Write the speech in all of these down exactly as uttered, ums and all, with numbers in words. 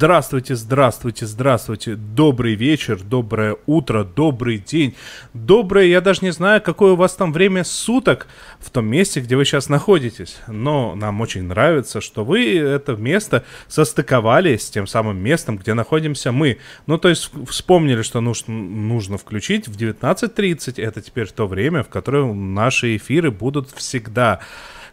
Здравствуйте, здравствуйте, здравствуйте. Добрый вечер, доброе утро, добрый день. Доброе, я даже не знаю, какое у вас там время суток в том месте, где вы сейчас находитесь. Но нам очень нравится, что вы это место состыковали с тем самым местом, где находимся мы. Ну, то есть вспомнили, что нужно, нужно включить в девятнадцать тридцать. Это теперь то время, в которое наши эфиры будут всегда.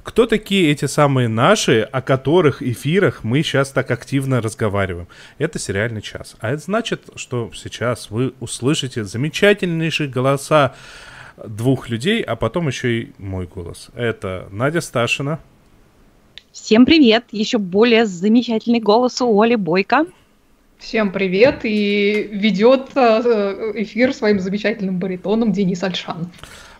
Кто такие эти самые наши, о которых эфирах мы сейчас так активно разговариваем? Это сериальный час. А это значит, что сейчас вы услышите замечательнейшие голоса двух людей, а потом еще и мой голос. Это Надя Сташина. Всем привет. Еще более замечательный голос у Оли Бойко. Всем привет. И ведет эфир своим замечательным баритоном Денис Альшан.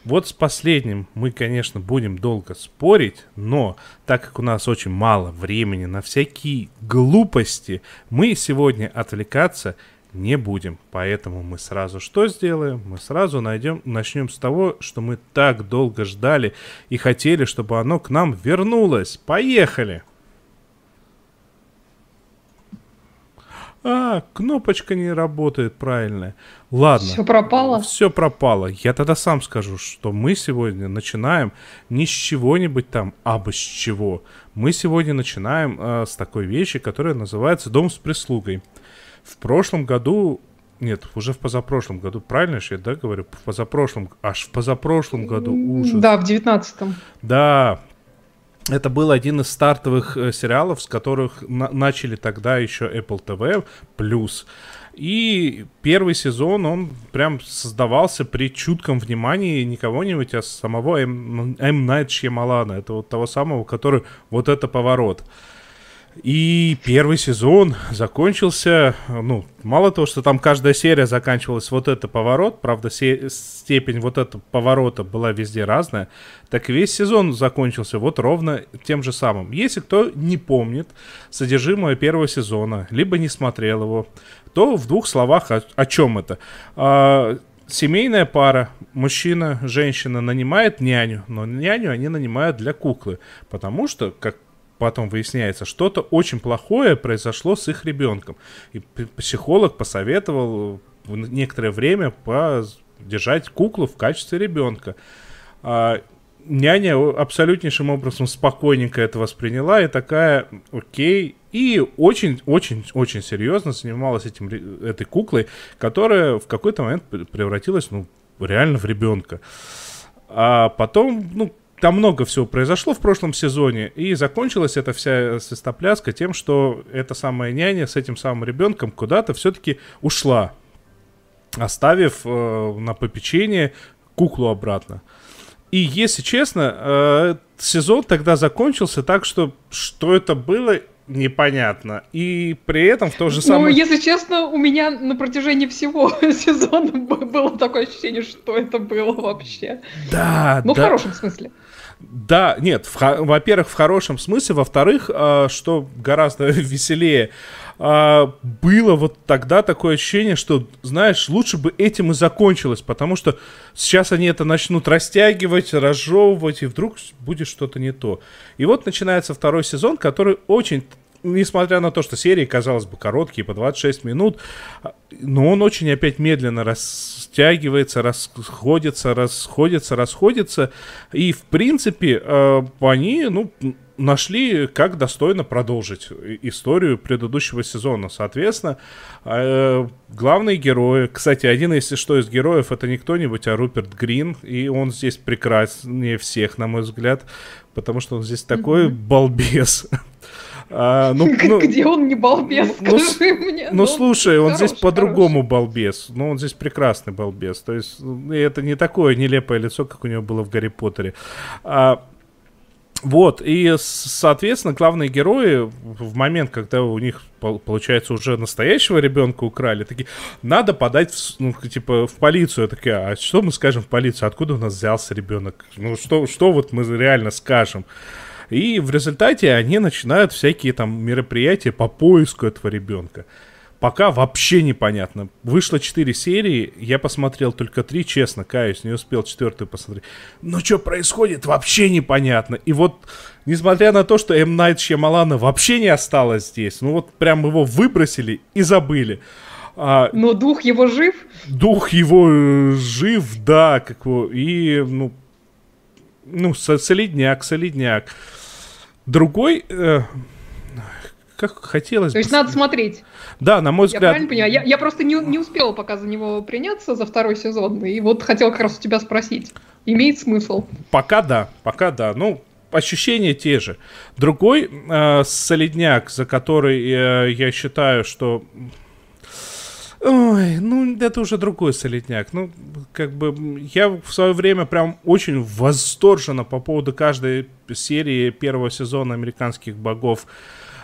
Вот с последним мы, конечно, будем долго спорить, но так как у нас очень мало времени на всякие глупости, мы сегодня отвлекаться не будем. Поэтому мы сразу что сделаем? Мы сразу найдем, начнем с того, что мы так долго ждали и хотели, чтобы оно к нам вернулось. Поехали! А, кнопочка не работает правильно. Ладно. Все пропало? Все пропало. Я тогда сам скажу, что мы сегодня начинаем не с чего-нибудь там, а бы с чего. Мы сегодня начинаем э, с такой вещи, которая называется «Дом с прислугой». В прошлом году... Нет, уже в позапрошлом году, правильно же я, да, говорю? В позапрошлом... Аж в позапрошлом году ужас. Да, в девятнадцатом. Да. Это был один из стартовых э, сериалов, с которых на- начали тогда еще Apple Ти Ви плюс. И первый сезон, он прям создавался при чутком внимании не кого-нибудь, а самого М. Найт Шьямалана. Это вот того самого, который вот это поворот. И первый сезон закончился, ну, мало того, что там каждая серия заканчивалась вот это поворот, правда, се- степень вот этого поворота была везде разная, так весь сезон закончился вот ровно тем же самым. Если кто не помнит содержимое первого сезона, либо не смотрел его, то в двух словах о, о чем это. А- Семейная пара, мужчина, женщина, нанимает няню, но няню они нанимают для куклы, потому что, как потом выясняется, что-то очень плохое произошло с их ребенком. И психолог посоветовал некоторое время подержать куклу в качестве ребенка. А няня абсолютнейшим образом спокойненько это восприняла и такая, окей. И очень-очень-очень серьезно занималась этим, этой куклой, которая в какой-то момент превратилась, ну, реально в ребенка. А потом, ну, там много всего произошло в прошлом сезоне, и закончилась эта вся свистопляска тем, что эта самая няня с этим самым ребенком куда-то все-таки ушла, оставив э, на попечение куклу обратно. И, если честно, э, сезон тогда закончился так, что что это было... непонятно. И при этом в то же самое... Ну, если честно, у меня на протяжении всего сезона было такое ощущение, что это было вообще. Да, ну, да. В хорошем смысле. Да, нет, в, во-первых, в хорошем смысле. Во-вторых, э, что гораздо веселее, э, было вот тогда такое ощущение, что, знаешь, лучше бы этим и закончилось, потому что сейчас они это начнут растягивать, разжевывать, и вдруг будет что-то не то. И вот начинается второй сезон, который очень... Несмотря на то, что серии, казалось бы, короткие, по двадцать шесть минут, но он очень опять медленно растягивается, расходится, расходится, расходится. И, в принципе, э, они, ну, нашли, как достойно продолжить историю предыдущего сезона. Соответственно, э, главные герои... Кстати, один, если что, из героев — это не кто-нибудь, а Руперт Гринт. И он здесь прекраснее всех, на мой взгляд, потому что он здесь такой mm-hmm. балбес. А, ну, ну, где он не балбес, ну, скажи ну, мне. Ну, ну слушай, он хорош, здесь по-другому хорош. балбес. Но он здесь прекрасный балбес. То есть это не такое нелепое лицо, как у него было в Гарри Поттере. А, Вот, и, соответственно, главные герои в момент, когда у них, получается, уже настоящего ребенка украли, такие, надо подать, в, ну, типа, в полицию. Я такая, а что мы скажем в полицию? Откуда у нас взялся ребенок? Ну, что, что вот мы реально скажем? И в результате они начинают всякие там мероприятия по поиску этого ребенка. Пока вообще непонятно. Вышло четыре серии, я посмотрел только три, честно, каюсь, не успел четвертую посмотреть. Но что происходит, вообще непонятно. И вот, несмотря на то, что М. Найт Шьямалана вообще не осталось здесь, ну вот прям его выбросили и забыли. А, Но дух его жив? Дух его жив, да. Как его, и, ну, ну, солидняк, солидняк. Другой... Э, как хотелось бы. То есть надо смотреть. Да, на мой взгляд. Я правильно понимаю? Я, я просто не, не успела пока за него приняться, за второй сезон, и вот хотел как раз у тебя спросить. Имеет смысл? Пока да, пока да. Ну, ощущения те же. Другой э, солидняк, за который э, я считаю, что... Ой, ну, это уже другой солидняк. Ну, как бы я в свое время прям очень восторженно по поводу каждой серии первого сезона «Американских богов»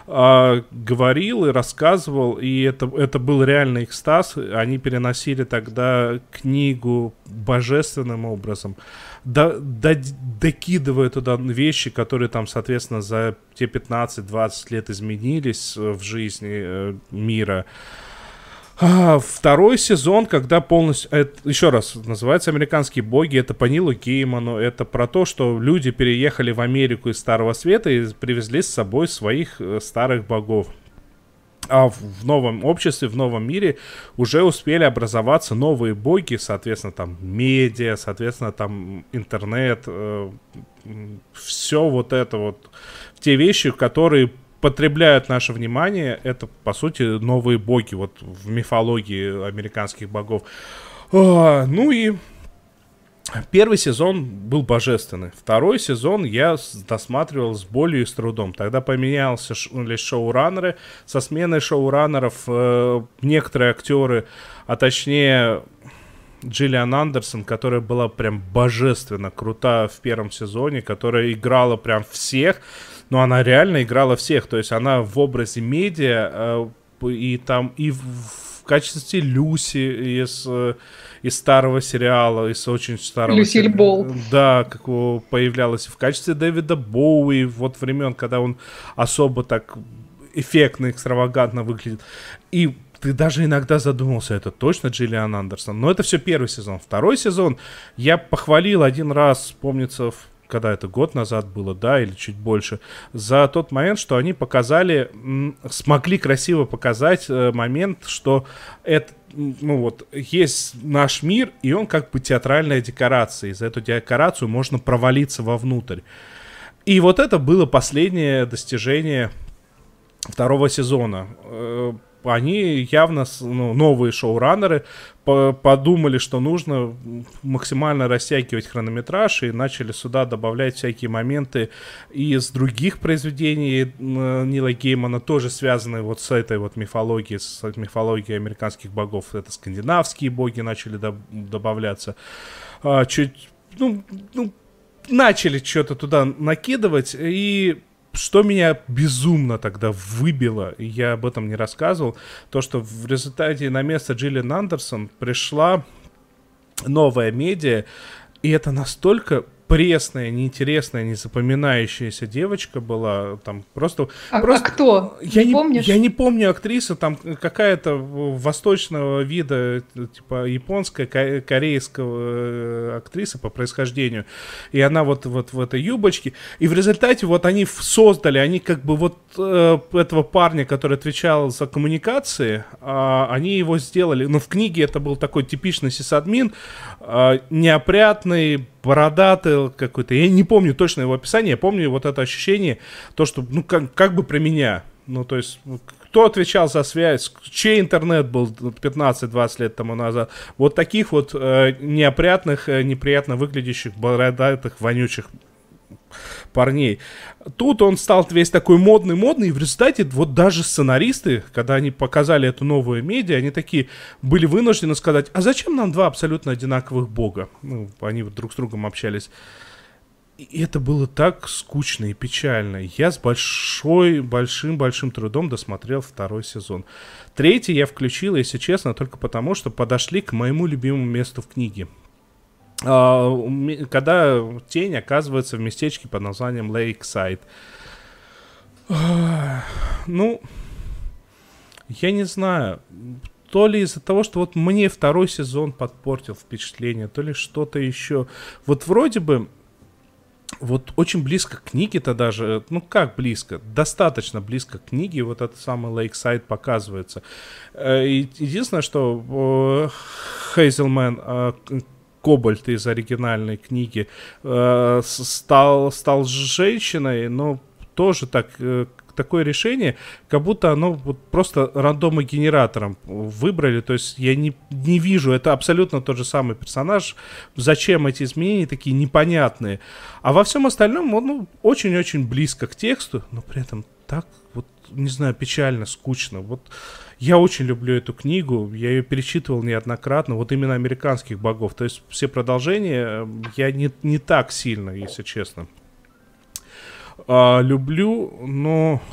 говорил и рассказывал, и это, это был реальный экстаз. Они переносили тогда книгу божественным образом, до, до, докидывая туда вещи, которые там, соответственно, за те пятнадцать-двадцать лет изменились в жизни мира. Второй сезон, когда полностью... Это, еще раз, называется «Американские боги». Это по Нилу Гейману. Это про то, что люди переехали в Америку из Старого Света и привезли с собой своих старых богов. А в новом обществе, в новом мире уже успели образоваться новые боги. Соответственно, там медиа, соответственно, там интернет. Э, все вот это вот. Те вещи, которые... потребляют наше внимание, это, по сути, новые боги, вот в мифологии американских богов. А, ну и первый сезон был божественный. Второй сезон я досматривал с болью и с трудом. Тогда поменялся лишь шоураннеры. Со сменой шоураннеров э, некоторые актеры, а точнее... Джиллиан Андерсон, которая была прям божественно крута в первом сезоне, которая играла прям всех, но она реально играла всех, то есть она в образе медиа и там и в качестве Люси из, из старого сериала, из очень старого Люсиль Болл. Да, как появлялась в качестве Дэвида Боуи, вот времен, когда он особо так эффектно, экстравагантно выглядит. И ты даже иногда задумался, это точно Джиллиан Андерсон. Но это все первый сезон. Второй сезон я похвалил один раз, помнится, когда это год назад было, да, или чуть больше, за тот момент, что они показали, смогли красиво показать момент, что это, ну вот, есть наш мир, и он как бы театральная декорация. И за эту декорацию можно провалиться вовнутрь. И вот это было последнее достижение второго сезона. Они явно, ну, новые шоураннеры по- подумали, что нужно максимально растягивать хронометраж, и начали сюда добавлять всякие моменты из других произведений Нила Геймана, тоже связанные вот с этой вот мифологией, с мифологией американских богов. Это скандинавские боги начали доб- добавляться. А, чуть, ну, ну, начали что-то туда накидывать, и... Что меня безумно тогда выбило, и я об этом не рассказывал, то, что в результате на место Джиллиан Андерсон пришла новая медиа, и это настолько пресная, неинтересная, незапоминающаяся девочка была, там просто... А, просто... а кто? Я не, не, я не помню актрису, там какая-то восточного вида, типа японская, корейская актриса по происхождению, и она вот, вот в этой юбочке, и в результате вот они создали, они как бы вот э, этого парня, который отвечал за коммуникации, э, они его сделали, ну в книге это был такой типичный сисадмин, э, неопрятный, бородатый какой-то, я не помню точно его описание, я помню вот это ощущение, то, что, ну, как, как бы про меня, ну, то есть, кто отвечал за связь, чей интернет был пятнадцать-двадцать лет тому назад, вот таких вот э, неопрятных, э, неприятно выглядящих, бородатых, вонючих парней. Тут он стал весь такой модный-модный, и в результате вот даже сценаристы, когда они показали эту новую медиа, они такие были вынуждены сказать, а зачем нам два абсолютно одинаковых бога? Ну, они вот друг с другом общались. И это было так скучно и печально. Я с большой, большим, большим трудом досмотрел второй сезон. Третий я включил, если честно, только потому, что подошли к моему любимому месту в книге. Когда тень оказывается в местечке под названием Лейксайд. Ну, я не знаю, то ли из-за того, что вот мне второй сезон подпортил впечатление, то ли что-то еще. Вот вроде бы, вот очень близко к книге-то даже, ну как близко, достаточно близко к книге, вот этот самый Лейксайд показывается. Единственное, что Хейзелман... Кобальт из оригинальной книги э, стал, стал женщиной, но тоже так, э, такое решение, как будто оно вот просто рандомогенератором выбрали, то есть я не, не вижу, это абсолютно тот же самый персонаж, зачем эти изменения такие непонятные, а во всем остальном он ну, очень-очень близко к тексту, но при этом так вот, не знаю, печально, скучно, вот. Я очень люблю эту книгу, я ее перечитывал неоднократно, вот именно «Американских богов». То есть все продолжения я не, не так сильно, если честно, а, люблю, но...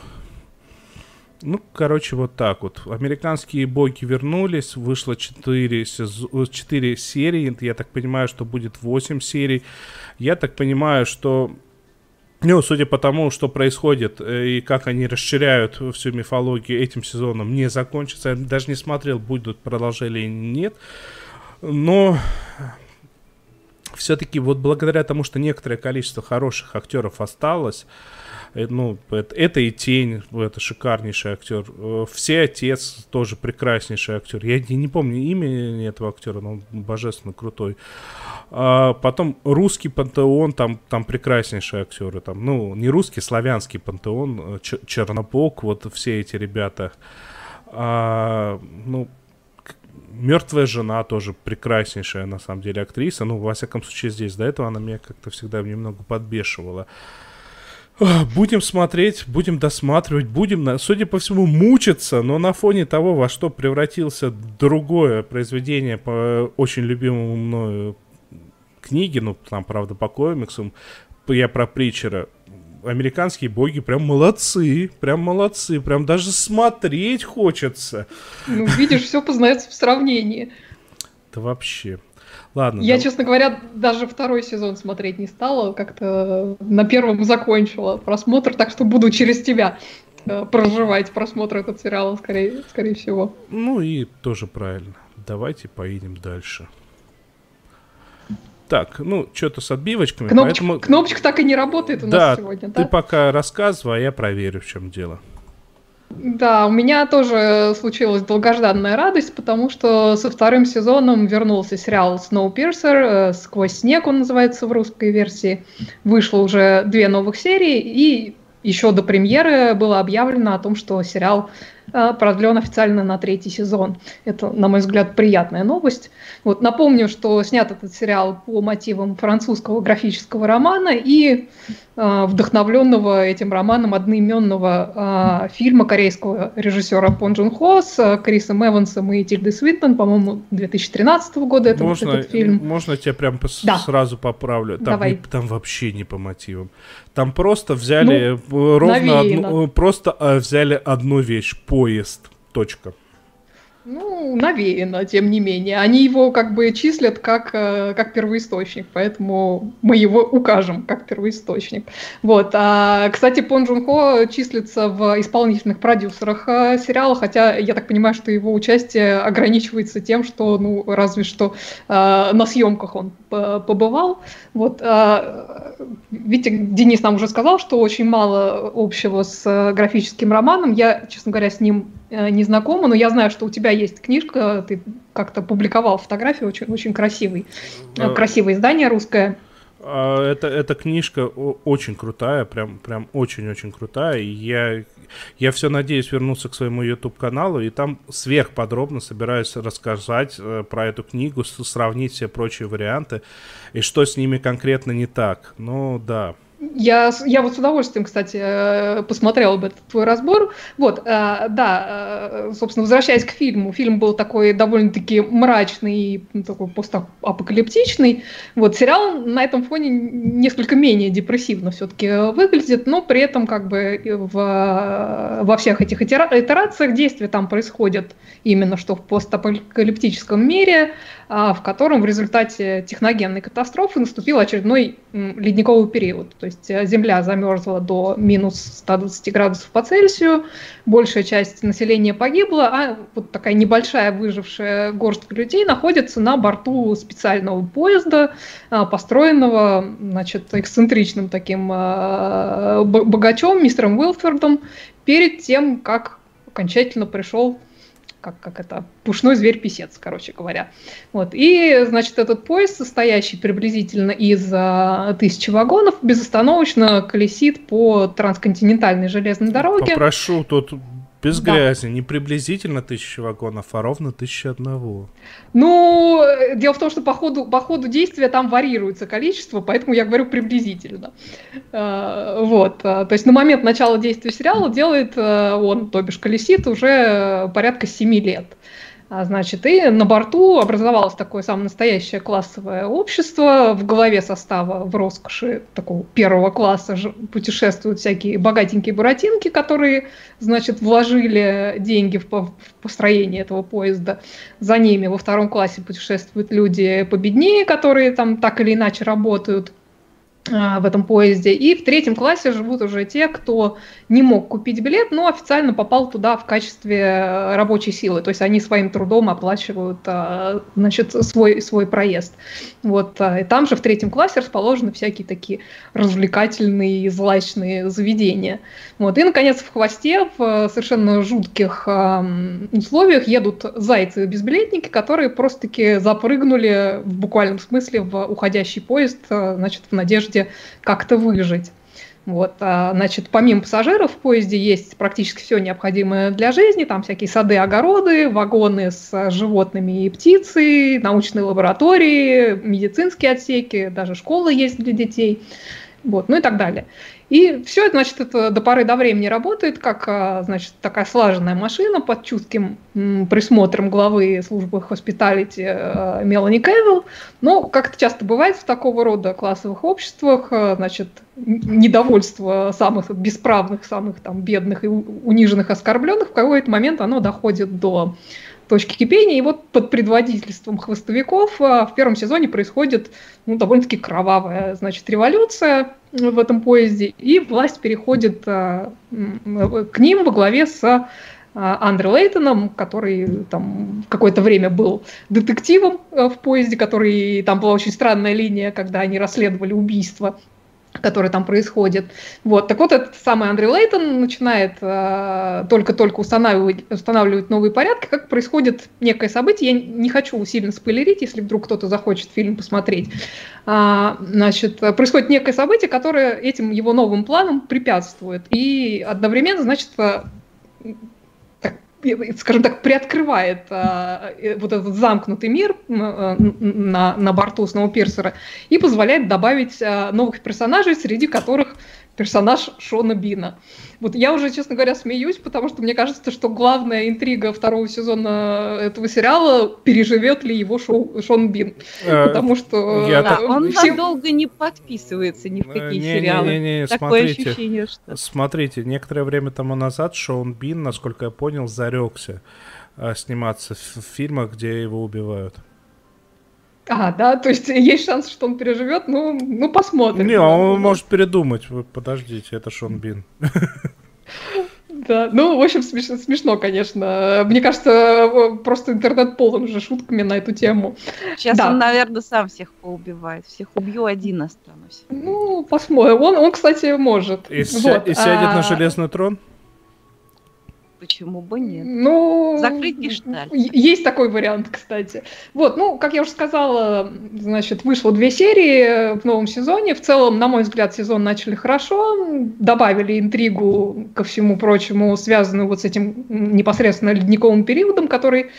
Ну, короче, вот так вот. «Американские боги» вернулись, вышло четыре, сезон, четыре серии, я так понимаю, что будет восемь серий. Я так понимаю, что... Ну, судя по тому, что происходит и как они расширяют всю мифологию, этим сезоном не закончится. Я даже не смотрел, будут продолжения или нет. Но все-таки вот благодаря тому, что некоторое количество хороших актеров осталось, ну, это, это и Тень, это шикарнейший актер. Всеотец тоже прекраснейший актер. Я не, не помню имени этого актера, но он божественно крутой. А потом русский пантеон, там, там прекраснейшие актеры. Там, ну, не русский, славянский пантеон, Чернобог, вот все эти ребята. А, ну, Мертвая жена тоже прекраснейшая, на самом деле, актриса. Ну, во всяком случае, здесь до этого она меня как-то всегда немного подбешивала. Будем смотреть, будем досматривать, будем, судя по всему, мучиться, но на фоне того, во что превратился другое произведение по очень любимому мною книге, ну, там, правда, по комиксам, я про Притчера, «Американские боги» прям молодцы, прям молодцы, прям даже смотреть хочется. Ну, видишь, все познается в сравнении. Да вообще... Ладно, я, да... честно говоря, даже второй сезон смотреть не стала, как-то на первом закончила просмотр, так что буду через тебя э, проживать просмотр этого сериала, скорее, скорее всего. Ну и тоже правильно. Давайте поедем дальше. Так, ну, что-то с отбивочками. Кнопочка, поэтому... кнопочка так и не работает у да, нас сегодня, да? Ты пока рассказывай, а я проверю, в чем дело. Да, у меня тоже случилась долгожданная радость, потому что со вторым сезоном вернулся сериал Snowpiercer, «Сквозь снег» он называется в русской версии. Вышло уже две новых серии, и еще до премьеры было объявлено о том, что сериал продлен официально на третий сезон. Это, на мой взгляд, приятная новость. Вот, напомню, что снят этот сериал по мотивам французского графического романа и э, вдохновленного этим романом одноименного э, фильма корейского режиссера Пон Джун Хо с э, Крисом Эвансом и Тильдой Свинтон, по-моему, две тысячи тринадцатого года это можно, вот этот фильм. Можно я тебя прям да. сразу поправлю? Там, не, там вообще не по мотивам. Там просто взяли, ну, ровно одну, просто э, взяли одну вещь. Поезд. Точка. Ну, навеяно, тем не менее. Они его как бы числят как, как первоисточник, поэтому мы его укажем как первоисточник. Вот. А, кстати, Пон Джун Хо числится в исполнительных продюсерах сериала, хотя я так понимаю, что его участие ограничивается тем, что, ну, разве что а, на съемках он побывал. Вот. А, видите, Денис нам уже сказал, что очень мало общего с графическим романом. Я, честно говоря, с ним не знакома, но я знаю, что у тебя есть книжка, ты как-то публиковал фотографию, очень, очень красивый, а, красивое издание русское. А, это, эта книжка очень крутая, прям, прям очень-очень крутая, и я, я все надеюсь вернуться к своему YouTube-каналу, и там сверхподробно собираюсь рассказать про эту книгу, сравнить все прочие варианты, и что с ними конкретно не так, ну да. Я, я вот с удовольствием, кстати, посмотрела бы этот твой разбор. Вот, да, собственно, возвращаясь к фильму, фильм был такой довольно-таки мрачный и такой постапокалиптичный. Вот, сериал на этом фоне несколько менее депрессивно все-таки выглядит, но при этом как бы в, во всех этих итерациях действия там происходят именно что в постапокалиптическом мире, в котором в результате техногенной катастрофы наступил очередной ледниковый период. То есть Земля замерзла до минус ста двадцати градусов по Цельсию, большая часть населения погибла, а вот такая небольшая выжившая горстка людей находится на борту специального поезда, построенного, значит, эксцентричным таким богачом, мистером Уилфордом, перед тем, как окончательно пришел... Как, как это, пушной зверь-писец, короче говоря. Вот. И, значит, этот поезд, состоящий приблизительно из а, тысячи вагонов, безостановочно колесит по трансконтинентальной железной дороге. Попрошу, тут без да. грязи, не приблизительно тысячи вагонов, а ровно тысяча одного. Ну, дело в том, что по ходу, по ходу действия там варьируется количество, поэтому я говорю приблизительно. А, вот. А, то есть на момент начала действия сериала делает а, он, то бишь колесит, уже порядка семи лет. Значит, и на борту образовалось такое самое настоящее классовое общество. В голове состава в роскоши такого первого класса путешествуют всякие богатенькие буратинки, которые, значит, вложили деньги в построение этого поезда. За ними во втором классе путешествуют люди победнее, которые там так или иначе работают в этом поезде. И в третьем классе живут уже те, кто не мог купить билет, но официально попал туда в качестве рабочей силы. То есть они своим трудом оплачивают, значит, свой, свой проезд. Вот. И там же в третьем классе расположены всякие такие развлекательные и злачные заведения. Вот. И, наконец, в хвосте в совершенно жутких условиях едут зайцы и безбилетники, которые просто-таки запрыгнули в буквальном смысле в уходящий поезд, значит, в надежде как-то выжить. Вот, значит, помимо пассажиров в поезде есть практически все необходимое для жизни, там всякие сады, огороды, вагоны с животными и птицей, научные лаборатории, медицинские отсеки, даже школа есть для детей, вот, ну и так далее. И все это, значит, это до поры до времени работает, как, значит, такая слаженная машина под чутким присмотром главы службы хоспиталити Мелани Кевилл. Но, как это часто бывает в такого рода классовых обществах, значит, недовольство самых бесправных, самых там бедных и униженных, оскорбленных, в какой-то момент оно доходит до точки кипения. И вот под предводительством хвостовиков в первом сезоне происходит, ну, довольно-таки кровавая, значит, революция в этом поезде, и власть переходит а, к ним во главе с а, Андре Лейтоном, который там какое-то время был детективом а, в поезде, который, там была очень странная линия, когда они расследовали убийство, который там происходит. Вот. Так вот, этот самый Андре Лейтон начинает э, только-только устанавливать, устанавливать новые порядки, как происходит некое событие. Я не хочу сильно спойлерить, если вдруг кто-то захочет фильм посмотреть. А, значит, происходит некое событие, которое этим его новым планам препятствует. И одновременно, значит, скажем так, приоткрывает а, вот этот замкнутый мир а, на, на борту Сноупирсера и позволяет добавить а, новых персонажей, среди которых персонаж Шона Бина. Вот я уже, честно говоря, смеюсь, потому что мне кажется, что главная интрига второго сезона этого сериала — переживет ли его Шо, Шон Бин. Потому что... Я да, так... Он всем... надолго не подписывается ни в какие не, сериалы. Не, не, не, Такое смотрите, ощущение, что... Смотрите, некоторое время тому назад Шон Бин, насколько я понял, зарекся сниматься в фильмах, где его убивают. А, да, то есть есть шанс, что он переживет, ну, ну посмотрим. Не, он может передумать. Вы подождите, это Шон Бин. Да, ну, в общем, смешно, смешно, конечно. Мне кажется, просто интернет полон уже шутками на эту тему. Сейчас да. он, наверное, сам всех поубивает. Всех убью, один останусь. Ну, посмотрим. Он, он кстати, может. И, вот. и сядет а... на железный трон? Почему бы нет? Ну, закрыть гештальт. Есть такой вариант, кстати. Вот, ну, как я уже сказала, значит, вышло две серии в новом сезоне. В целом, на мой взгляд, сезон начали хорошо. Добавили интригу ко всему прочему, связанную вот с этим непосредственно ледниковым периодом, который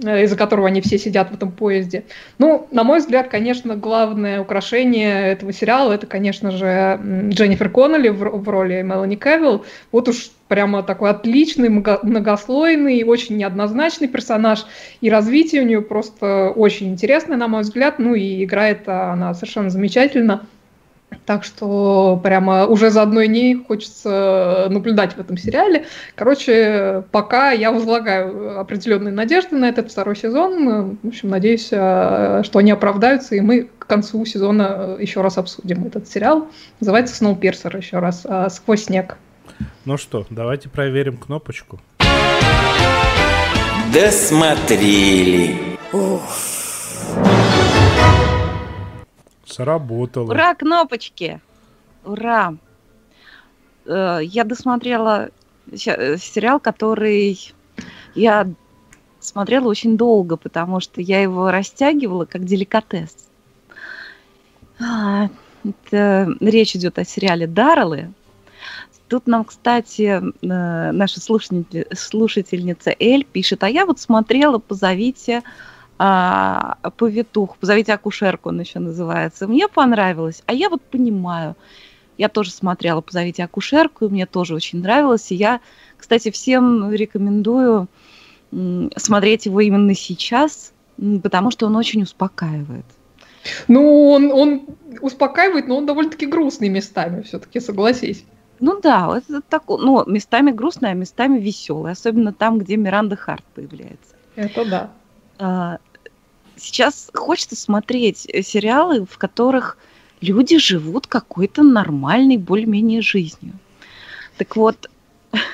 из-за которого они все сидят в этом поезде. Ну, на мой взгляд, конечно, главное украшение этого сериала, это, конечно же, Дженнифер Коннелли в, в роли Мелани Кевилл. Вот уж прямо такой отличный, многослойный, очень неоднозначный персонаж. И развитие у нее просто очень интересное, на мой взгляд. Ну, и играет она совершенно замечательно. Так что прямо уже за одной ней хочется наблюдать в этом сериале. Короче, пока я возлагаю определенные надежды на этот второй сезон. В общем, надеюсь, что они оправдаются, и мы к концу сезона еще раз обсудим этот сериал. Называется «Snowpiercer», еще раз, «Сквозь снег». Ну что, давайте проверим кнопочку. Досмотрели. Ух. Сработало. Ура, кнопочки! Ура! Я досмотрела сериал, который я смотрела очень долго, потому что я его растягивала как деликатес. Это... Речь идет о сериале «Дарреллы». Тут нам, кстати, наша слушательница Эль пишет, а я вот смотрела «Позовите повитух», «Позовите акушерку» он еще называется. Мне понравилось, а я вот понимаю. Я тоже смотрела «Позовите акушерку», и мне тоже очень нравилось. И я, кстати, всем рекомендую смотреть его именно сейчас, потому что он очень успокаивает. Ну, он, он успокаивает, но он довольно-таки грустный местами, все-таки, согласись. Ну да, это так, ну, местами грустный, а местами веселый, особенно там, где Миранда Харт появляется. Это да. Сейчас хочется смотреть сериалы, в которых люди живут какой-то нормальной, более-менее жизнью. Так вот,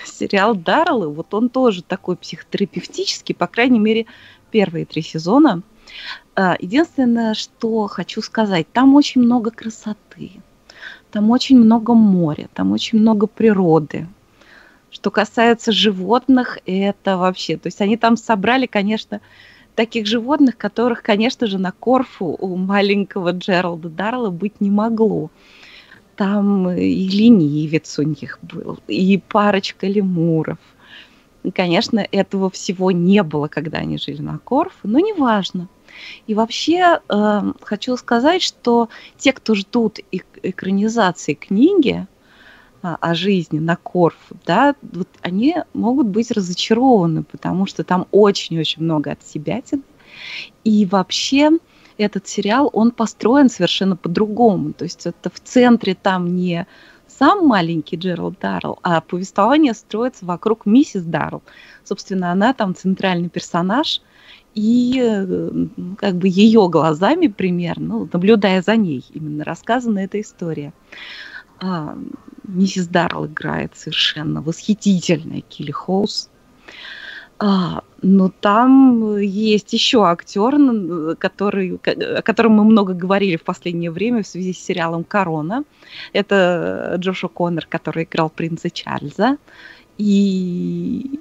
сериал «Дарреллы», вот он тоже такой психотерапевтический, по крайней мере, первые три сезона. Единственное, что хочу сказать, там очень много красоты, там очень много моря, там очень много природы. Что касается животных, это вообще... То есть они там собрали, конечно... таких животных, которых, конечно же, на Корфу у маленького Джералда Даррелла быть не могло. Там и ленивец у них был, и парочка лемуров. И, конечно, этого всего не было, когда они жили на Корфу, но неважно. И вообще э, хочу сказать, что те, кто ждут экранизации книги а, о жизни на Корфу, да, вот они могут быть разочарованы, потому что там очень-очень много от себя. И вообще этот сериал, он построен совершенно по-другому. То есть это в центре там не сам маленький Джералд Даррелл, а повествование строится вокруг миссис Даррелл. Собственно, она там центральный персонаж, и как бы ее глазами примерно, ну, наблюдая за ней, именно рассказана эта история. А, миссис Даррелл играет совершенно восхитительная Келли. А, но там есть еще актер, который, о котором мы много говорили в последнее время в связи с сериалом «Корона». Это Джош О'Коннор, который играл принца Чарльза. И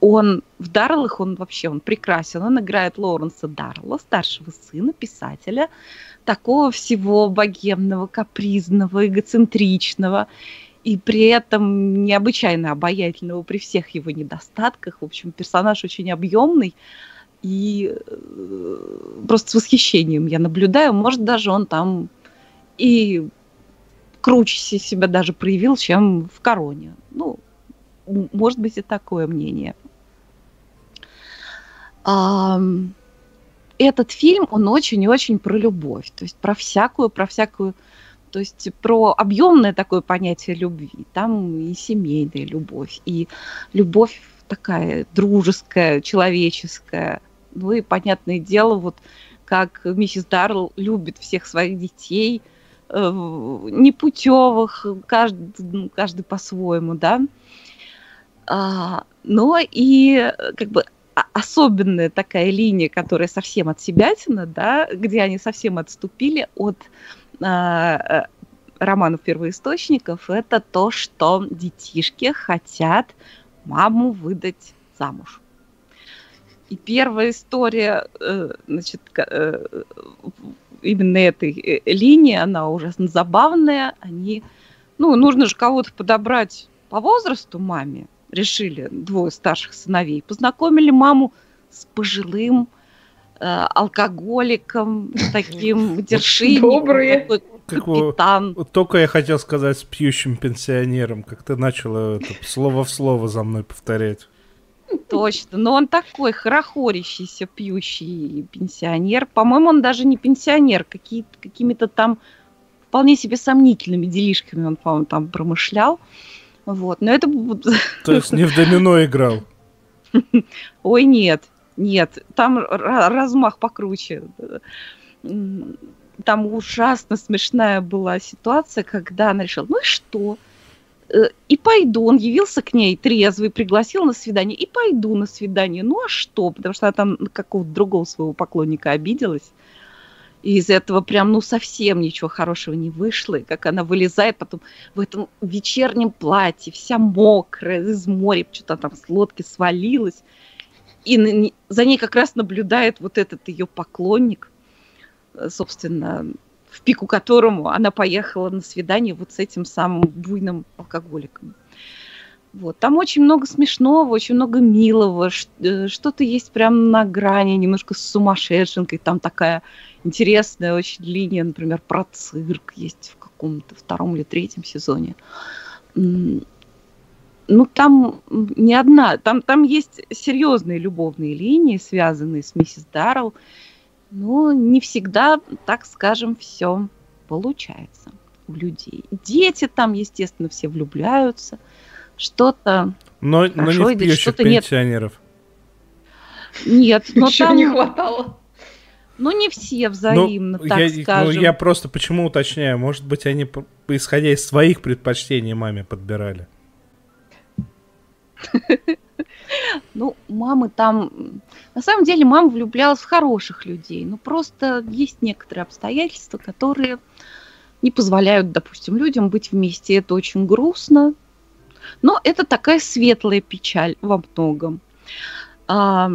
он в «Дарреллах», он вообще он прекрасен. Он играет Лоуренса Даррелла, старшего сына, писателя, такого всего богемного, капризного, эгоцентричного и при этом необычайно обаятельного при всех его недостатках. В общем, персонаж очень объемный, и просто с восхищением я наблюдаю. Может, даже он там и круче себя даже проявил, чем в «Короне». Ну, может быть, и такое мнение. А... Этот фильм, он очень-очень про любовь, то есть про всякую, про всякую, то есть про объемное такое понятие любви. Там и семейная любовь, и любовь такая дружеская, человеческая. Ну и, понятное дело, вот как миссис Даррелл любит всех своих детей, э, непутевых, каждый, каждый по-своему, да. А, но и как бы... особенная такая линия, которая совсем от себятина, да, где они совсем отступили от э, романов первоисточников, это то, что детишки хотят маму выдать замуж. И первая история, э, значит, э, именно этой линии, она ужасно забавная. Они, ну, нужно же кого-то подобрать по возрасту маме. Решили двое старших сыновей, познакомили маму с пожилым э, алкоголиком, таким вершинником, такой капитан. Вот только я хотел сказать с пьющим пенсионером, как ты начала это, слово в слово за мной повторять. Точно, но он такой хорохорящийся пьющий пенсионер. По-моему, он даже не пенсионер, какие-то, какими-то там вполне себе сомнительными делишками он, по-моему, там промышлял. Вот, но это... То есть не в домино играл? Ой, нет, нет, там размах покруче. Там ужасно смешная была ситуация, когда она решила, ну и что? И пойду, он явился к ней трезвый, пригласил на свидание, и пойду на свидание. Ну а что? Потому что она там какого-то другого своего поклонника обиделась. И из этого прям, ну, совсем ничего хорошего не вышло. И как она вылезает потом в этом вечернем платье, вся мокрая, из моря, что-то там с лодки свалилась. И за ней как раз наблюдает вот этот ее поклонник, собственно, в пику которому она поехала на свидание вот с этим самым буйным алкоголиком. Вот. Там очень много смешного, очень много милого, что-то есть прям на грани, немножко с сумасшедшенкой. Там такая интересная очень линия, например, про цирк есть в каком-то втором или третьем сезоне. Ну, там не одна, там, там есть серьезные любовные линии, связанные с миссис Даррелл. Но не всегда, так скажем, все получается у людей. Дети там, естественно, все влюбляются. Что-то но, но не в пьющих пенсионеров. Нет, но еще там... не хватало. Ну, не все взаимно, ну, так я, скажем. Ну, я просто почему уточняю. Может быть, они, исходя из своих предпочтений, маме подбирали. Ну, мамы там... На самом деле, мама влюблялась в хороших людей. Но просто есть некоторые обстоятельства, которые не позволяют, допустим, людям быть вместе. Это очень грустно. Но это такая светлая печаль во многом. А,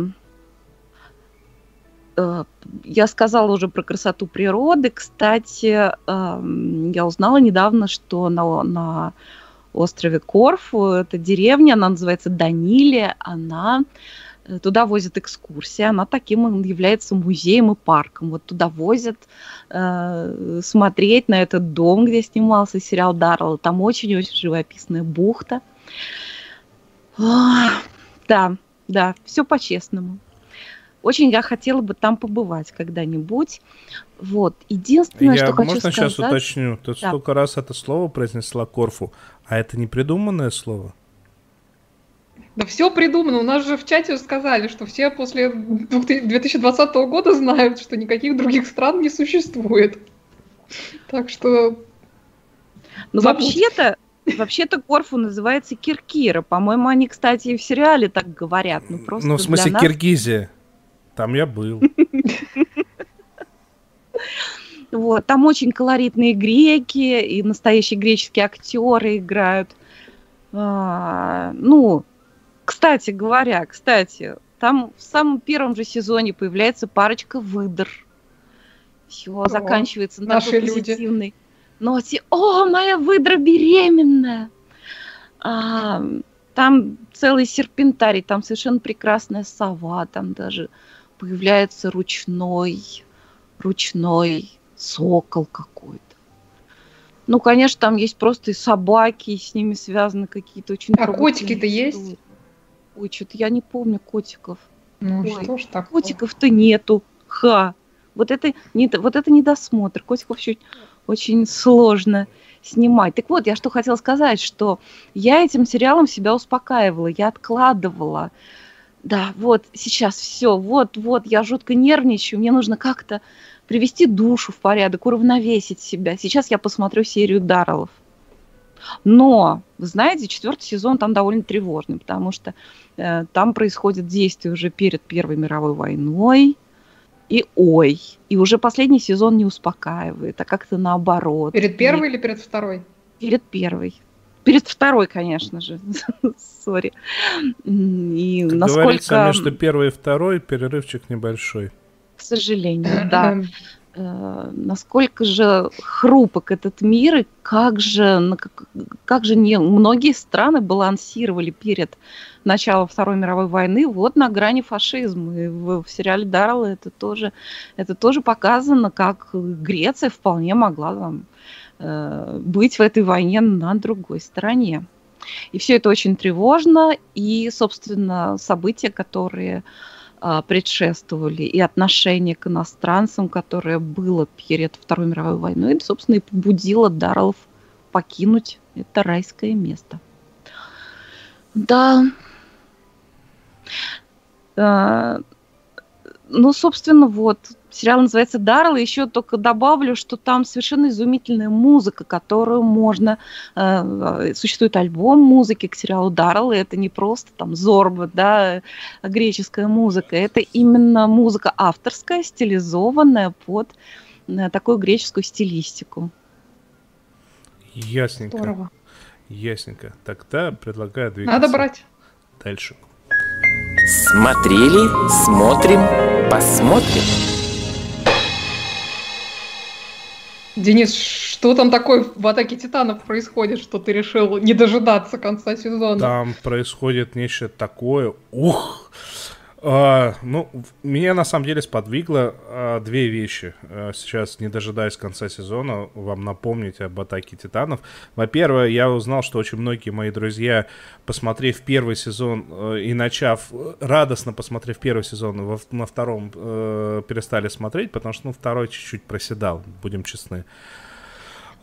а, я сказала уже про красоту природы. Кстати, а, я узнала недавно, что на... на острове Корфу, это деревня, она называется Данилия, она туда возят экскурсии, она таким является музеем и парком. Вот туда возят э, смотреть на этот дом, где снимался сериал Дарреллы. Там очень-очень живописная бухта. Ох, да, да, все по-честному. Очень я хотела бы там побывать когда-нибудь. Вот. Единственное, я, что хочу сказать... Можно сейчас уточню? Ты да. столько раз это слово произнесла Корфу, а это не придуманное слово? Да все придумано. У нас же в чате сказали, что все после две тысячи двадцатого года знают, что никаких других стран не существует. Так что... Ну, вообще-то... Вообще-то Корфу называется Киркира. По-моему, они, кстати, и в сериале так говорят. Ну, просто ну в смысле нас... Киргизия. Там я был. Вот, там очень колоритные греки, и настоящие греческие актеры играют. А, ну, кстати говоря, кстати, там в самом первом же сезоне появляется парочка выдр. Все, заканчивается наши позитивной ноте. О, моя выдра беременная! А, там целый серпентарий, там совершенно прекрасная сова, там даже появляется ручной, ручной сокол какой-то. Ну, конечно, там есть просто и собаки, и с ними связаны какие-то очень... А котики-то есть? Ой, что-то я не помню котиков. Ну, ой, что ж такое? Котиков-то нету. Ха! Вот это, не, вот это недосмотр. Котиков чуть очень сложно снимать. Так вот, я что хотела сказать, что я этим сериалом себя успокаивала, я откладывала. Да, вот сейчас все, вот-вот, я жутко нервничаю, мне нужно как-то привести душу в порядок, уравновесить себя. Сейчас я посмотрю серию Дарреллов. Но, вы знаете, четвертый сезон там довольно тревожный, потому что э, там происходит действие уже перед Первой мировой войной. И ой, и уже последний сезон не успокаивает, а как-то наоборот. Перед первой и... или перед второй? Перед первой. Перед второй, конечно же. Сори. И как насколько... говорится, между первой и второй перерывчик небольшой. К сожалению, да. насколько же хрупок этот мир, и как же, как же не, многие страны балансировали перед началом Второй мировой войны вот на грани фашизма. И в, в сериале «Дарреллы» это тоже, это тоже показано, как Греция вполне могла там, э, быть в этой войне на другой стороне. И все это очень тревожно, и, собственно, события, которые предшествовали, и отношение к иностранцам, которое было перед Второй мировой войной, собственно, и побудило Дарреллов покинуть это райское место. Да. Ну, собственно, вот. Сериал называется «Дарреллы». Еще только добавлю, что там совершенно изумительная музыка, которую можно... Э, существует альбом музыки к сериалу «Дарреллы». Это не просто там Зорба, да, греческая музыка. Это именно музыка авторская, стилизованная под э, такую греческую стилистику. Ясненько. Здорово. Ясненько. Тогда предлагаю двигаться. Надо брать. Дальше. Смотрели, смотрим, посмотрим. Денис, что там такое в «Атаке титанов» происходит, что ты решил не дожидаться конца сезона? Там происходит нечто такое. Ух! А, ну, меня на самом деле сподвигло а, две вещи. А, сейчас, не дожидаясь конца сезона, вам напомнить об «Атаке титанов». Во-первых, я узнал, что очень многие мои друзья, посмотрев первый сезон а, и начав, радостно посмотрев первый сезон, во, на втором а, перестали смотреть, потому что ну, второй чуть-чуть проседал, будем честны.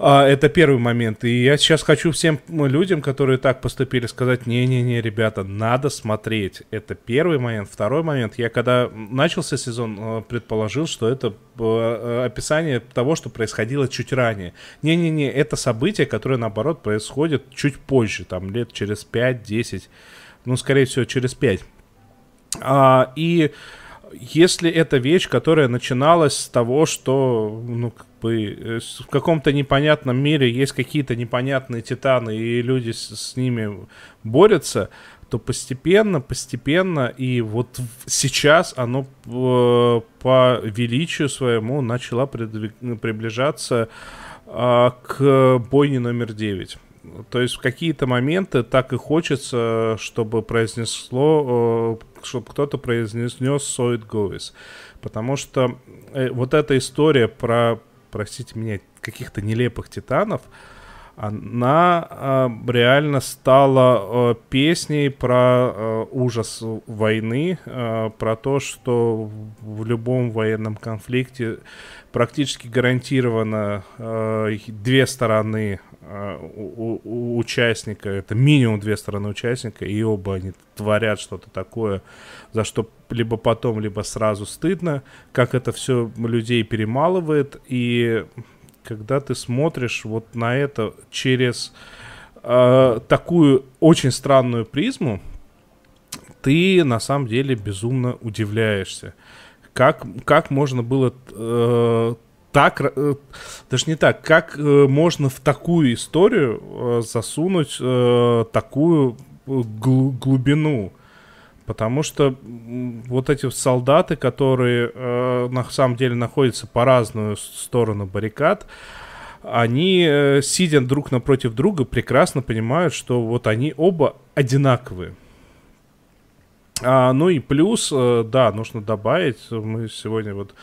Это первый момент. И я сейчас хочу всем людям, которые так поступили, сказать: не-не-не, ребята, надо смотреть. Это первый момент. Второй момент. Я когда начался сезон, предположил, что это описание того, что происходило чуть ранее. Не-не-не, это событие, которое, наоборот, происходит чуть позже, там лет через пять-десять, ну, скорее всего, через пять. А, и... Если это вещь, которая начиналась с того, что ну, как бы, в каком-то непонятном мире есть какие-то непонятные титаны, и люди с, с ними борются, то постепенно, постепенно, и вот сейчас оно э, по величию своему начало приближаться э, к бойне номер девять. То есть в какие-то моменты так и хочется, чтобы произнесло, чтобы кто-то произнес «So it goes». Потому что вот эта история про, простите меня, каких-то нелепых титанов, она реально стала песней про ужас войны, про то, что в любом военном конфликте практически гарантированно две стороны У, у, у участника, это минимум две стороны участника, и оба они творят что-то такое, за что либо потом, либо сразу стыдно, как это все людей перемалывает. И когда ты смотришь вот на это через э, такую очень странную призму, ты на самом деле безумно удивляешься, как, как можно было... Э, Так, даже не так, как можно в такую историю засунуть такую глубину? Потому что вот эти солдаты, которые на самом деле находятся по разную сторону баррикад, они, сидя друг напротив друга, прекрасно понимают, что вот они оба одинаковые. А, ну и плюс, да, нужно добавить, мы сегодня вот...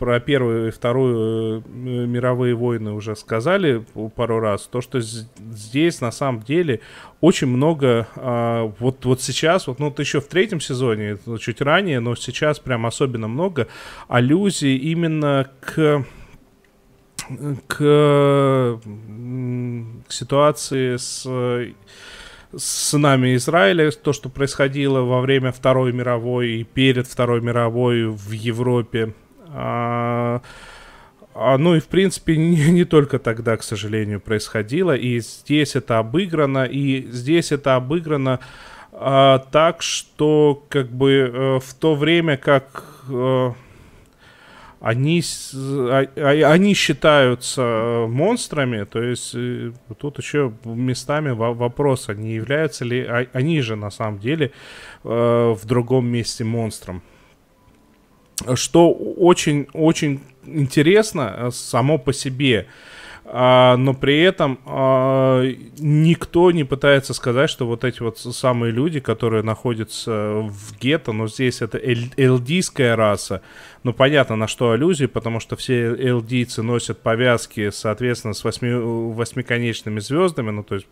Про Первую и Вторую мировые войны уже сказали пару раз. То, что здесь на самом деле очень много... А, вот, вот сейчас, вот, ну, еще в третьем сезоне, чуть ранее, но сейчас прям особенно много аллюзий именно к, к, к ситуации с... с нами Израиля, то, что происходило во время Второй мировой и перед Второй мировой в Европе. А, а, ну и в принципе не, не только тогда, к сожалению, происходило. И здесь это обыграно, и здесь это обыграно а, так, что как бы а, в то время как а, они, а, а, они считаются монстрами, то есть тут еще местами вопрос, не являются ли а, они же на самом деле а, в другом месте монстром. Что очень-очень интересно само по себе. Но при этом никто не пытается сказать, что вот эти вот самые люди, которые находятся в гетто, но здесь это элдийская раса, ну понятно, на что аллюзии, потому что все элдийцы носят повязки, соответственно, с восьми, восьмиконечными звездами, ну то есть...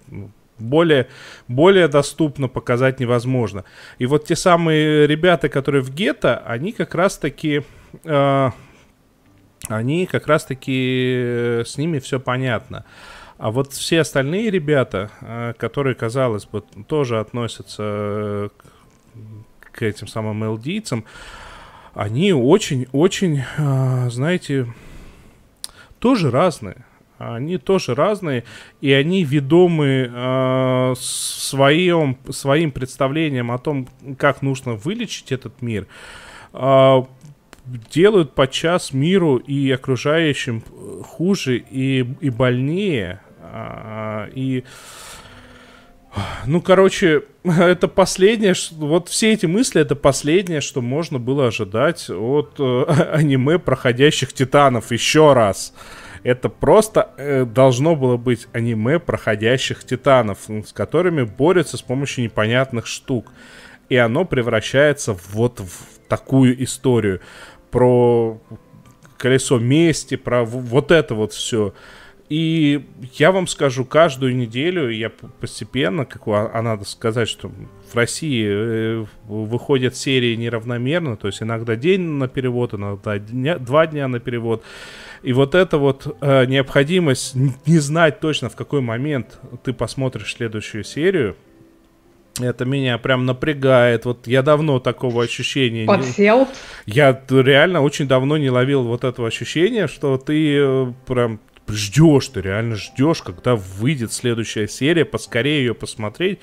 Более, более доступно показать невозможно. И вот те самые ребята, которые в гетто, они как раз-таки... Э, они как раз-таки... С ними все понятно. А вот все остальные ребята, э, которые, казалось бы, тоже относятся к, к этим самым элдийцам, они очень-очень, э, знаете, тоже разные. Они тоже разные, и они ведомы э, своим, своим представлением о том, как нужно вылечить этот мир, э, делают подчас миру и окружающим хуже и, и больнее. Э, и, ну, короче, это последнее, вот все эти мысли, это последнее, что можно было ожидать от э, аниме «Проходящих титанов». Еще раз. Это просто э, должно было быть аниме проходящих титанов, с которыми борются с помощью непонятных штук. И оно превращается вот в такую историю. Про колесо мести, про вот это вот все. И я вам скажу, каждую неделю я постепенно, как а надо сказать, что в России э, выходят серии неравномерно, то есть иногда день на перевод, иногда дня, два дня на перевод. И вот эта вот э, необходимость не знать точно, в какой момент ты посмотришь следующую серию, это меня прям напрягает. Вот я давно такого ощущения... Подсел? Не... Я реально очень давно не ловил вот этого ощущения, что ты э, прям... Ждешь ты, реально ждешь, когда выйдет следующая серия, поскорее ее посмотреть.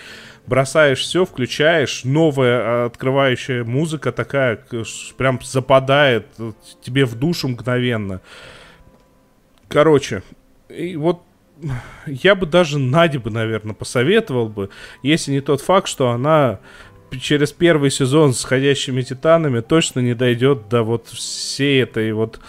Бросаешь все, включаешь, новая открывающая музыка такая, прям западает тебе в душу мгновенно. Короче, и вот я бы даже Наде бы, наверное, посоветовал бы, если не тот факт, что она... через первый сезон с «Ходящими титанами» точно не дойдет до вот всей этой вот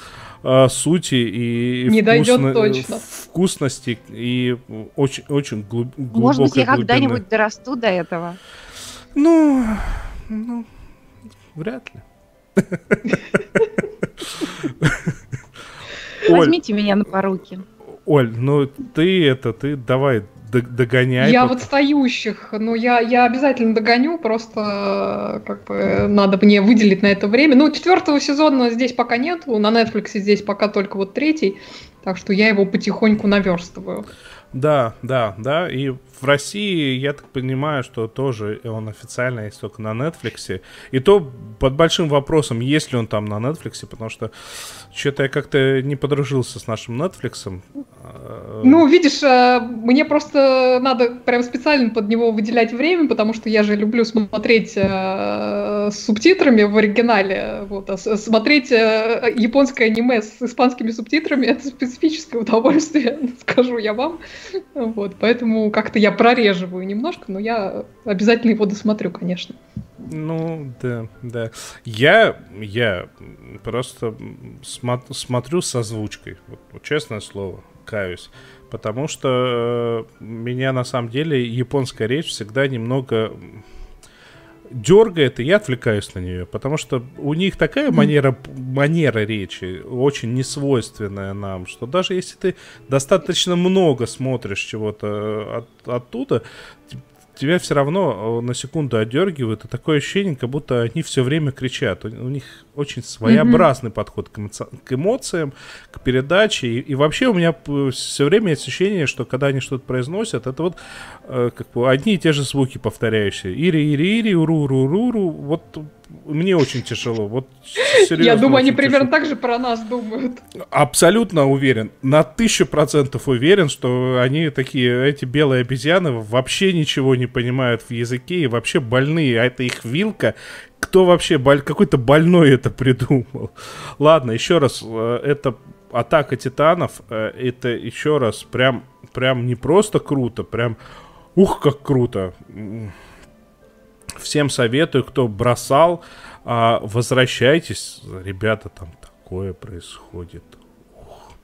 э, сути и не вкусно... дойдет точно. Вкусности и очень, очень глуб... глубокой. Может быть, я когда-нибудь дорасту до этого? Ну, ну вряд ли. Возьмите меня на поруки. Оль, ну ты это, ты давай... догоняй. Я пока. Вот стоящих, но я, я обязательно догоню, просто как бы надо мне выделить на это время. Ну, четвертого сезона здесь пока нету, на Netflix здесь пока только вот третий, так что я его потихоньку наверстываю. Да, да, да, и в России, я так понимаю, что тоже он официально есть только на Netflix, и то под большим вопросом, есть ли он там на Netflix, потому что что-то я как-то не подружился с нашим Netflix. Ну, видишь, мне просто надо прям специально под него выделять время, потому что я же люблю смотреть с субтитрами в оригинале, вот, а смотреть японское аниме с испанскими субтитрами — это специфическое удовольствие, скажу я вам. Вот, поэтому как-то я прореживаю немножко, но я обязательно его досмотрю, конечно. Ну, да, да. Я, я просто смо- смотрю с озвучкой, вот, вот, честное слово, каюсь. Потому что э, меня на самом деле японская речь всегда немного... дергает, и я отвлекаюсь на нее, потому что у них такая манера, манера речи, очень несвойственная нам, что даже если ты достаточно много смотришь чего-то от, оттуда, тебя все равно на секунду отдергивают, и такое ощущение, как будто они все время кричат. У, у них очень своеобразный mm-hmm. подход к, эмоци... к эмоциям, к передаче. И, и вообще у меня все время есть ощущение, что когда они что-то произносят, это вот э, как бы одни и те же звуки повторяющие. Ири-ири-ири, уру-ру-ру-ру. Вот мне очень тяжело. Вот, серьезно, я думаю, они тяжело. Примерно так же про нас думают. Абсолютно уверен. На тысячу процентов уверен, что они такие, эти белые обезьяны вообще ничего не понимают в языке и вообще больные. А это их вилка. Кто вообще, боль... какой-то больной это придумал? Ладно, еще раз. Это «Атака титанов». Это еще раз прям, прям не просто круто. Прям ух, как круто. Всем советую, кто бросал, возвращайтесь, ребята, там такое происходит. Ух.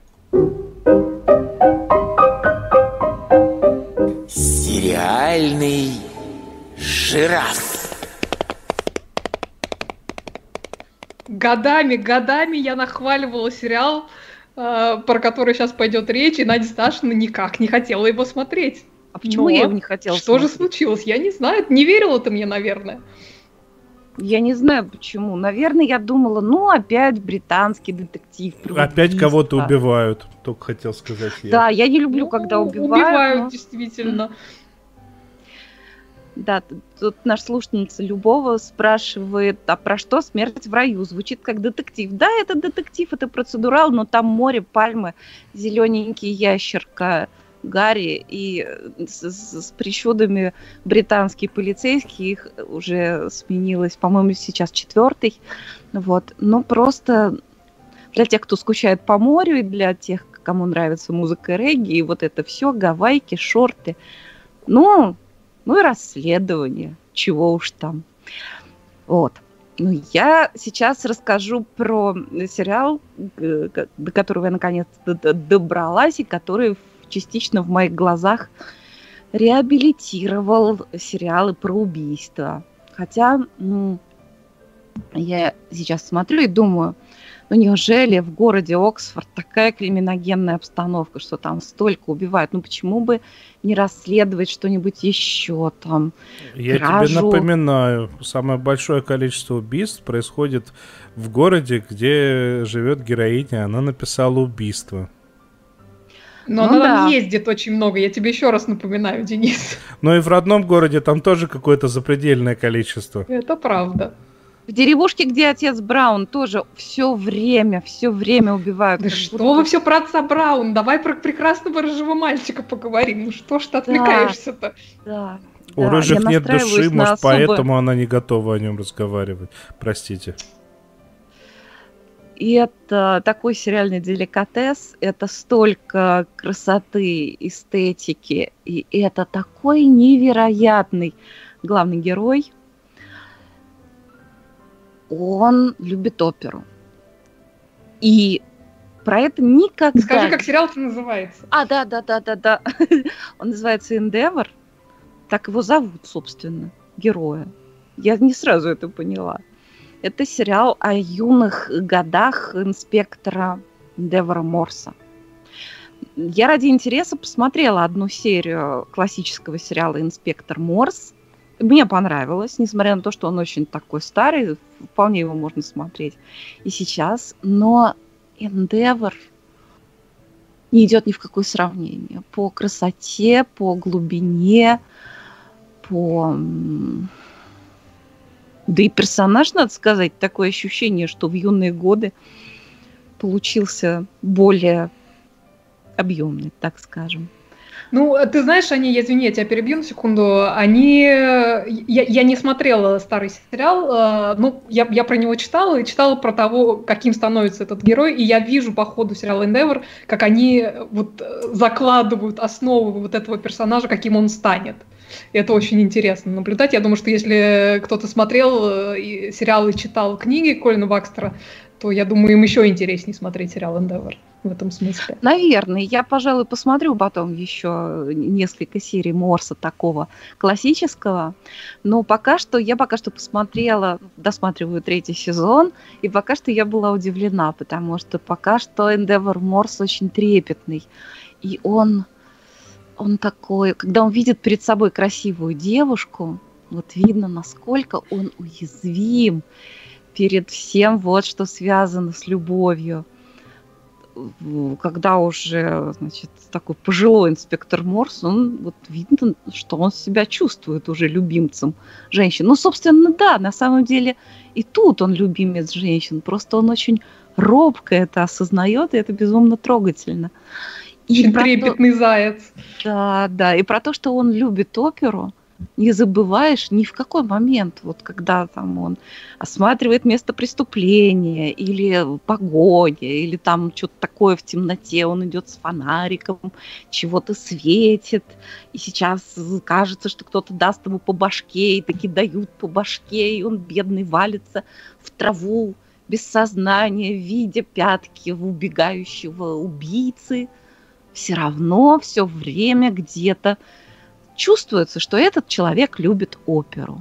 Сериальный жираф. Годами, годами я нахваливала сериал, э, про который сейчас пойдет речь, и Надя Сташина никак не хотела его смотреть. А почему Но я его не хотела что смотреть? Что же случилось? Я не знаю, не верила ты мне, наверное. Я не знаю, почему. Наверное, я думала, ну, опять британский детектив. Опять кого-то убивают, только хотел сказать я. Да, я не люблю, ну, когда убивают. Убивают, но... действительно. Да, тут наша слушательница Любова спрашивает, а про что «Смерть в раю»? Звучит как детектив. Да, это детектив, это процедурал, но там море, пальмы, зелененький ящерка Гарри и с, с, с прищудами британские полицейские, их уже сменилось, по-моему, сейчас четвертый. Вот. Но просто для тех, кто скучает по морю, и для тех, кому нравится музыка регги, и вот это все, гавайки, шорты. Ну, ну и расследование, чего уж там. Вот. Ну, я сейчас расскажу про сериал, до которого я наконец-то добралась, и который частично в моих глазах реабилитировал сериалы про убийства. Хотя ну, я сейчас смотрю и думаю, ну неужели в городе Оксфорд такая криминогенная обстановка, что там столько убивают? Ну почему бы не расследовать что-нибудь еще там? Я кражу? Тебе напоминаю, самое большое количество убийств происходит в городе, где живет героиня. Она написала «Убийство». Но ну она да. там ездит очень много, я тебе еще раз напоминаю, Денис. Но и в родном городе там тоже какое-то запредельное количество. Это правда. В деревушке, где отец Браун, тоже все время, все время убивают. Да что будто... вы все про отца Браун? Давай про прекрасного рыжего мальчика поговорим. Ну что ж ты отвлекаешься-то? Да, да, У да. рыжих я нет души, может, особо... поэтому она не готова о нем разговаривать. Простите. И это такой сериальный деликатес, это столько красоты, эстетики, и это такой невероятный главный герой. Он любит оперу. И про это никогда... Скажи, как сериал-то называется. А, да-да-да-да-да. Он называется Endeavour. Так его зовут, собственно, героя. Я не сразу это поняла. Это сериал о юных годах инспектора Эндевора Морса. Я ради интереса посмотрела одну серию классического сериала «Инспектор Морс». Мне понравилось, несмотря на то, что он очень такой старый, вполне его можно смотреть и сейчас. Но «Эндевор» не идет ни в какое сравнение. По красоте, по глубине, по... Да и персонаж, надо сказать, такое ощущение, что в юные годы получился более объемный, так скажем. Ну, ты знаешь, они, извини, я тебя перебью на секунду, они... Я, я не смотрела старый сериал, ну, я, я про него читала, и читала про того, каким становится этот герой, и я вижу по ходу сериала Endeavour, как они вот закладывают основу вот этого персонажа, каким он станет. Это очень интересно наблюдать. Я думаю, что если кто-то смотрел сериалы, читал книги Колина Бакстера, то, я думаю, им еще интереснее смотреть сериал «Эндевор» в этом смысле. Наверное. Я, пожалуй, посмотрю потом еще несколько серий Морса такого классического. Но пока что я пока что посмотрела, досматриваю третий сезон, и пока что я была удивлена, потому что пока что «Эндевор Морс» очень трепетный. И он... Он такой, когда он видит перед собой красивую девушку, вот видно, насколько он уязвим перед всем, вот что связано с любовью. Когда уже, значит, такой пожилой инспектор Морс, он вот видно, что он себя чувствует уже любимцем женщин. Ну, собственно, да, на самом деле и тут он любимец женщин, просто он очень робко это осознает, и это безумно трогательно. И очень трепетный то... заяц. Да, да. И про то, что он любит оперу, не забываешь ни в какой момент, вот когда там он осматривает место преступления или погоня, или там что-то такое в темноте, он идет с фонариком, чего-то светит, и сейчас кажется, что кто-то даст ему по башке, и таки дают по башке, и он бедный валится в траву. без сознания, видя пятки убегающего убийцы, все равно все время где-то чувствуется, что этот человек любит оперу.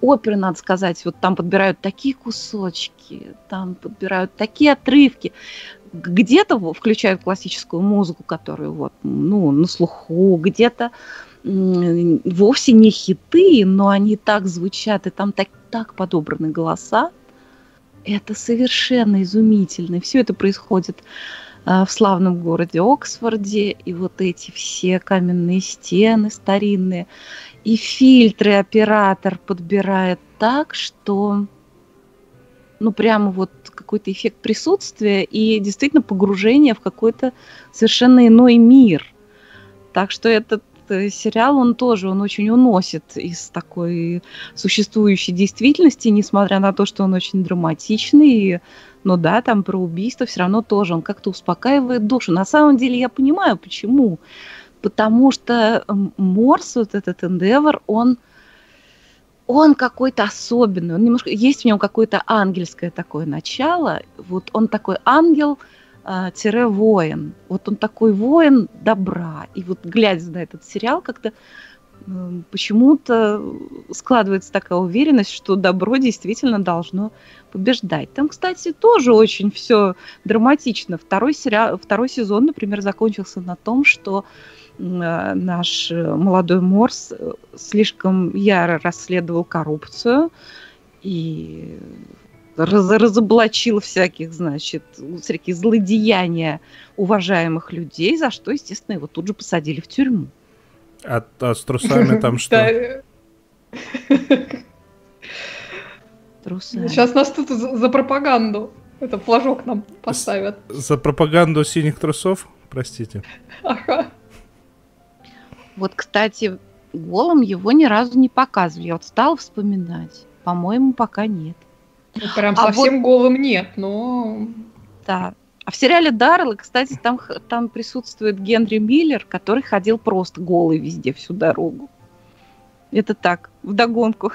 Оперы, надо сказать, вот там подбирают такие кусочки, там подбирают такие отрывки. Где-то включают классическую музыку, которую вот, ну, на слуху, где-то вовсе не хиты, но они так звучат, и там так, так подобраны голоса. Это совершенно изумительно. И все это происходит в славном городе Оксфорде, и вот эти все каменные стены старинные, и фильтры оператор подбирает так, что ну прямо вот какой-то эффект присутствия и действительно погружение в какой-то совершенно иной мир. Так что этот сериал, он тоже, он очень уносит из такой существующей действительности, несмотря на то, что он очень драматичный. Но да, там про убийство все равно тоже он как-то успокаивает душу. На самом деле я понимаю, почему. Потому что Морс, вот этот Endeavour, он, он какой-то особенный. Он немножко, есть в нем какое-то ангельское такое начало. Вот он такой ангел, воин. Вот он такой воин добра. И вот, глядя на этот сериал, как-то почему-то складывается такая уверенность, что добро действительно должно побеждать. Там, кстати, тоже очень все драматично. Второй, сериал, второй сезон, например, закончился на том, что наш молодой Морс слишком яро расследовал коррупцию и разоблачил всяких, значит, всякие злодеяния уважаемых людей, за что, естественно, его тут же посадили в тюрьму. А, а с трусами там что? Трусами. Сейчас нас тут за пропаганду. Это флажок нам поставят. За пропаганду синих трусов? Простите. Ага. Вот, кстати, голым его ни разу не показывали. Я вот стала вспоминать. По-моему, пока нет. Прям а совсем вот... голым нет, но... Да. А в сериале «Дарреллы», кстати, там, там присутствует Генри Миллер, который ходил просто голый везде всю дорогу. Это так, вдогонку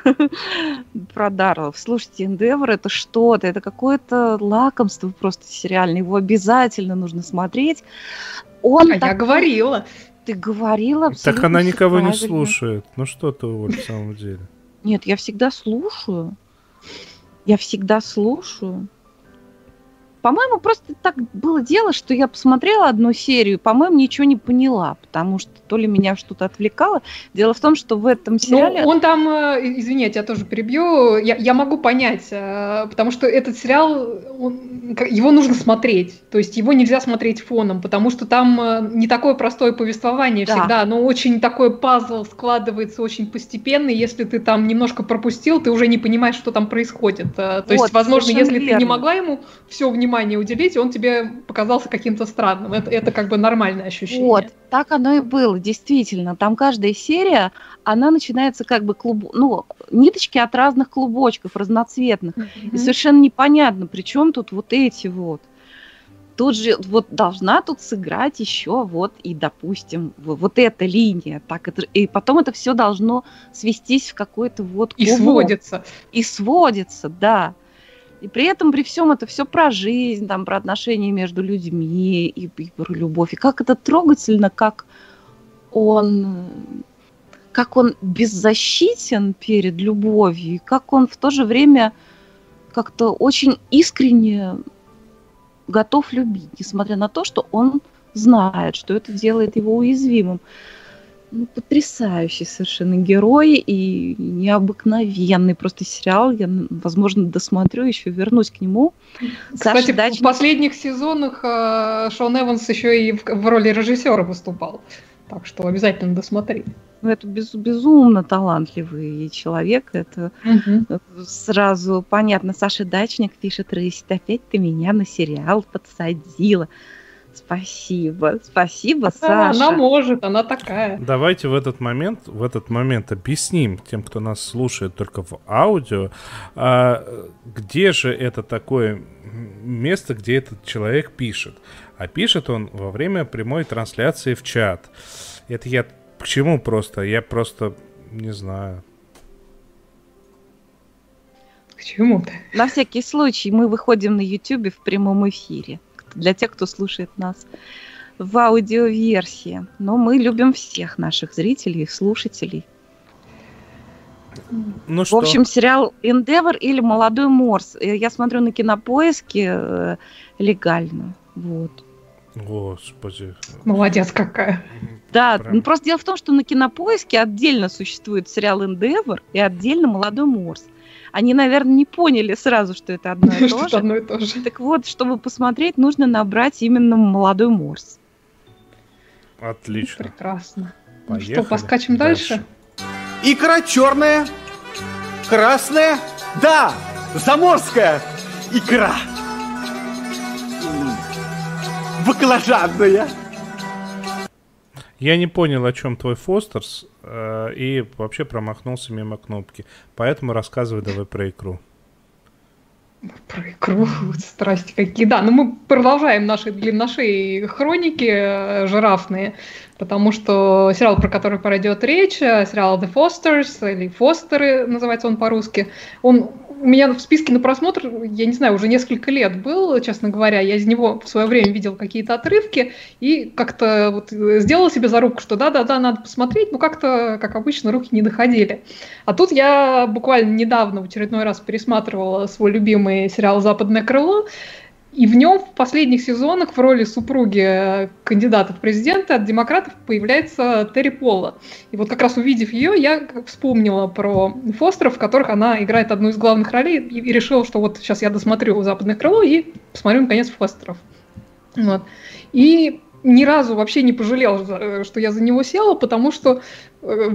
про Дарреллов. Слушайте, «Endeavour» — это что-то, это какое-то лакомство просто сериальное. Его обязательно нужно смотреть. Он а так... я говорила. Ты говорила абсолютно. Так она никого правильно. Не слушает. Ну что ты, Оль, в самом деле? Нет, я всегда слушаю. Я всегда слушаю. По-моему, просто так было дело, что я посмотрела одну серию, по-моему, ничего не поняла, потому что то ли меня что-то отвлекало. Дело в том, что в этом сериале... Ну, он там, извини, я тебя тоже перебью, я, я могу понять, потому что этот сериал, он, его нужно смотреть, то есть его нельзя смотреть фоном, потому что там не такое простое повествование да. всегда, но очень такой пазл складывается очень постепенно, и если ты там немножко пропустил, ты уже не понимаешь, что там происходит. То вот, есть, возможно, если верно. Ты не могла ему все внимание уделить, он тебе показался каким-то странным. Это, это как бы нормальное ощущение. Вот, так оно и было, действительно. Там каждая серия, она начинается как бы клуб... ну, ниточки от разных клубочков, разноцветных. Mm-hmm. И совершенно непонятно, при чем тут вот эти вот. Тут же вот должна тут сыграть еще вот и, допустим, вот эта линия. Так, это, и потом это все должно свестись в какой-то вот клубок. И сводится. И сводится, да. И при этом, при всем, это все про жизнь, там, про отношения между людьми и, и про любовь. И как это трогательно, как он, как он беззащитен перед любовью, и как он в то же время как-то очень искренне готов любить, несмотря на то, что он знает, что это делает его уязвимым. Ну, потрясающий совершенно герой и необыкновенный просто сериал. Я, возможно, досмотрю, еще вернусь к нему. Кстати, Саша Дачник... в последних сезонах Шон Эванс еще и в роли режиссера выступал. Так что обязательно досмотри. Ну, это без, безумно талантливый человек. Это угу. сразу понятно. Саша Дачник пишет: «Рысь, опять ты меня на сериал подсадила». Спасибо, спасибо, Саша. Она может, она такая. Давайте в этот момент, в этот момент объясним тем, кто нас слушает только в аудио, а где же это такое место, где этот человек пишет. А пишет он во время прямой трансляции в чат. Это я к чему просто? Я просто не знаю. к чему-то. На всякий случай мы выходим на Ютубе в прямом эфире. Для тех, кто слушает нас в аудиоверсии. Но мы любим всех наших зрителей и слушателей. Ну, в что? общем, сериал Endeavour или «Молодой Морс». Я смотрю на Кинопоиске легально. Вот. Господи. Молодец какая. Да, прям. Просто дело в том, что на Кинопоиске отдельно существует сериал Endeavour и отдельно «Молодой Морс». Они, наверное, не поняли сразу, что это одно и то же. Одно и то же. Так вот, чтобы посмотреть, нужно набрать именно «Молодой Морс». Отлично. Прекрасно. Поехали. Ну что, поскачем дальше? дальше? Икра черная, красная, да, заморская икра. Баклажанная. Я не понял, о чем твой Фостерс, э, и вообще промахнулся мимо кнопки. Поэтому рассказывай давай про икру. Про икру, страсти какие. Да, но мы продолжаем наши длинношеи хроники жирафные, потому что сериал, про который пойдет речь, сериал The Fosters, или Фостеры, называется он по-русски, он... У меня в списке на просмотр, я не знаю, уже несколько лет был, честно говоря. Я из него в свое время видел какие-то отрывки и как-то вот сделала себе зарубку, что да-да-да, надо посмотреть, но как-то, как обычно, руки не доходили. А тут я буквально недавно в очередной раз пересматривала свой любимый сериал «Западное крыло», и в нем в последних сезонах в роли супруги кандидата в президенты от демократов появляется Терри Полла. И вот как раз увидев ее, я вспомнила про Фостеров, в которых она играет одну из главных ролей, и решила, что вот сейчас я досмотрю «Западное крыло» и посмотрю, наконец, Фостеров. Вот. И ни разу вообще не пожалела, что я за него села, потому что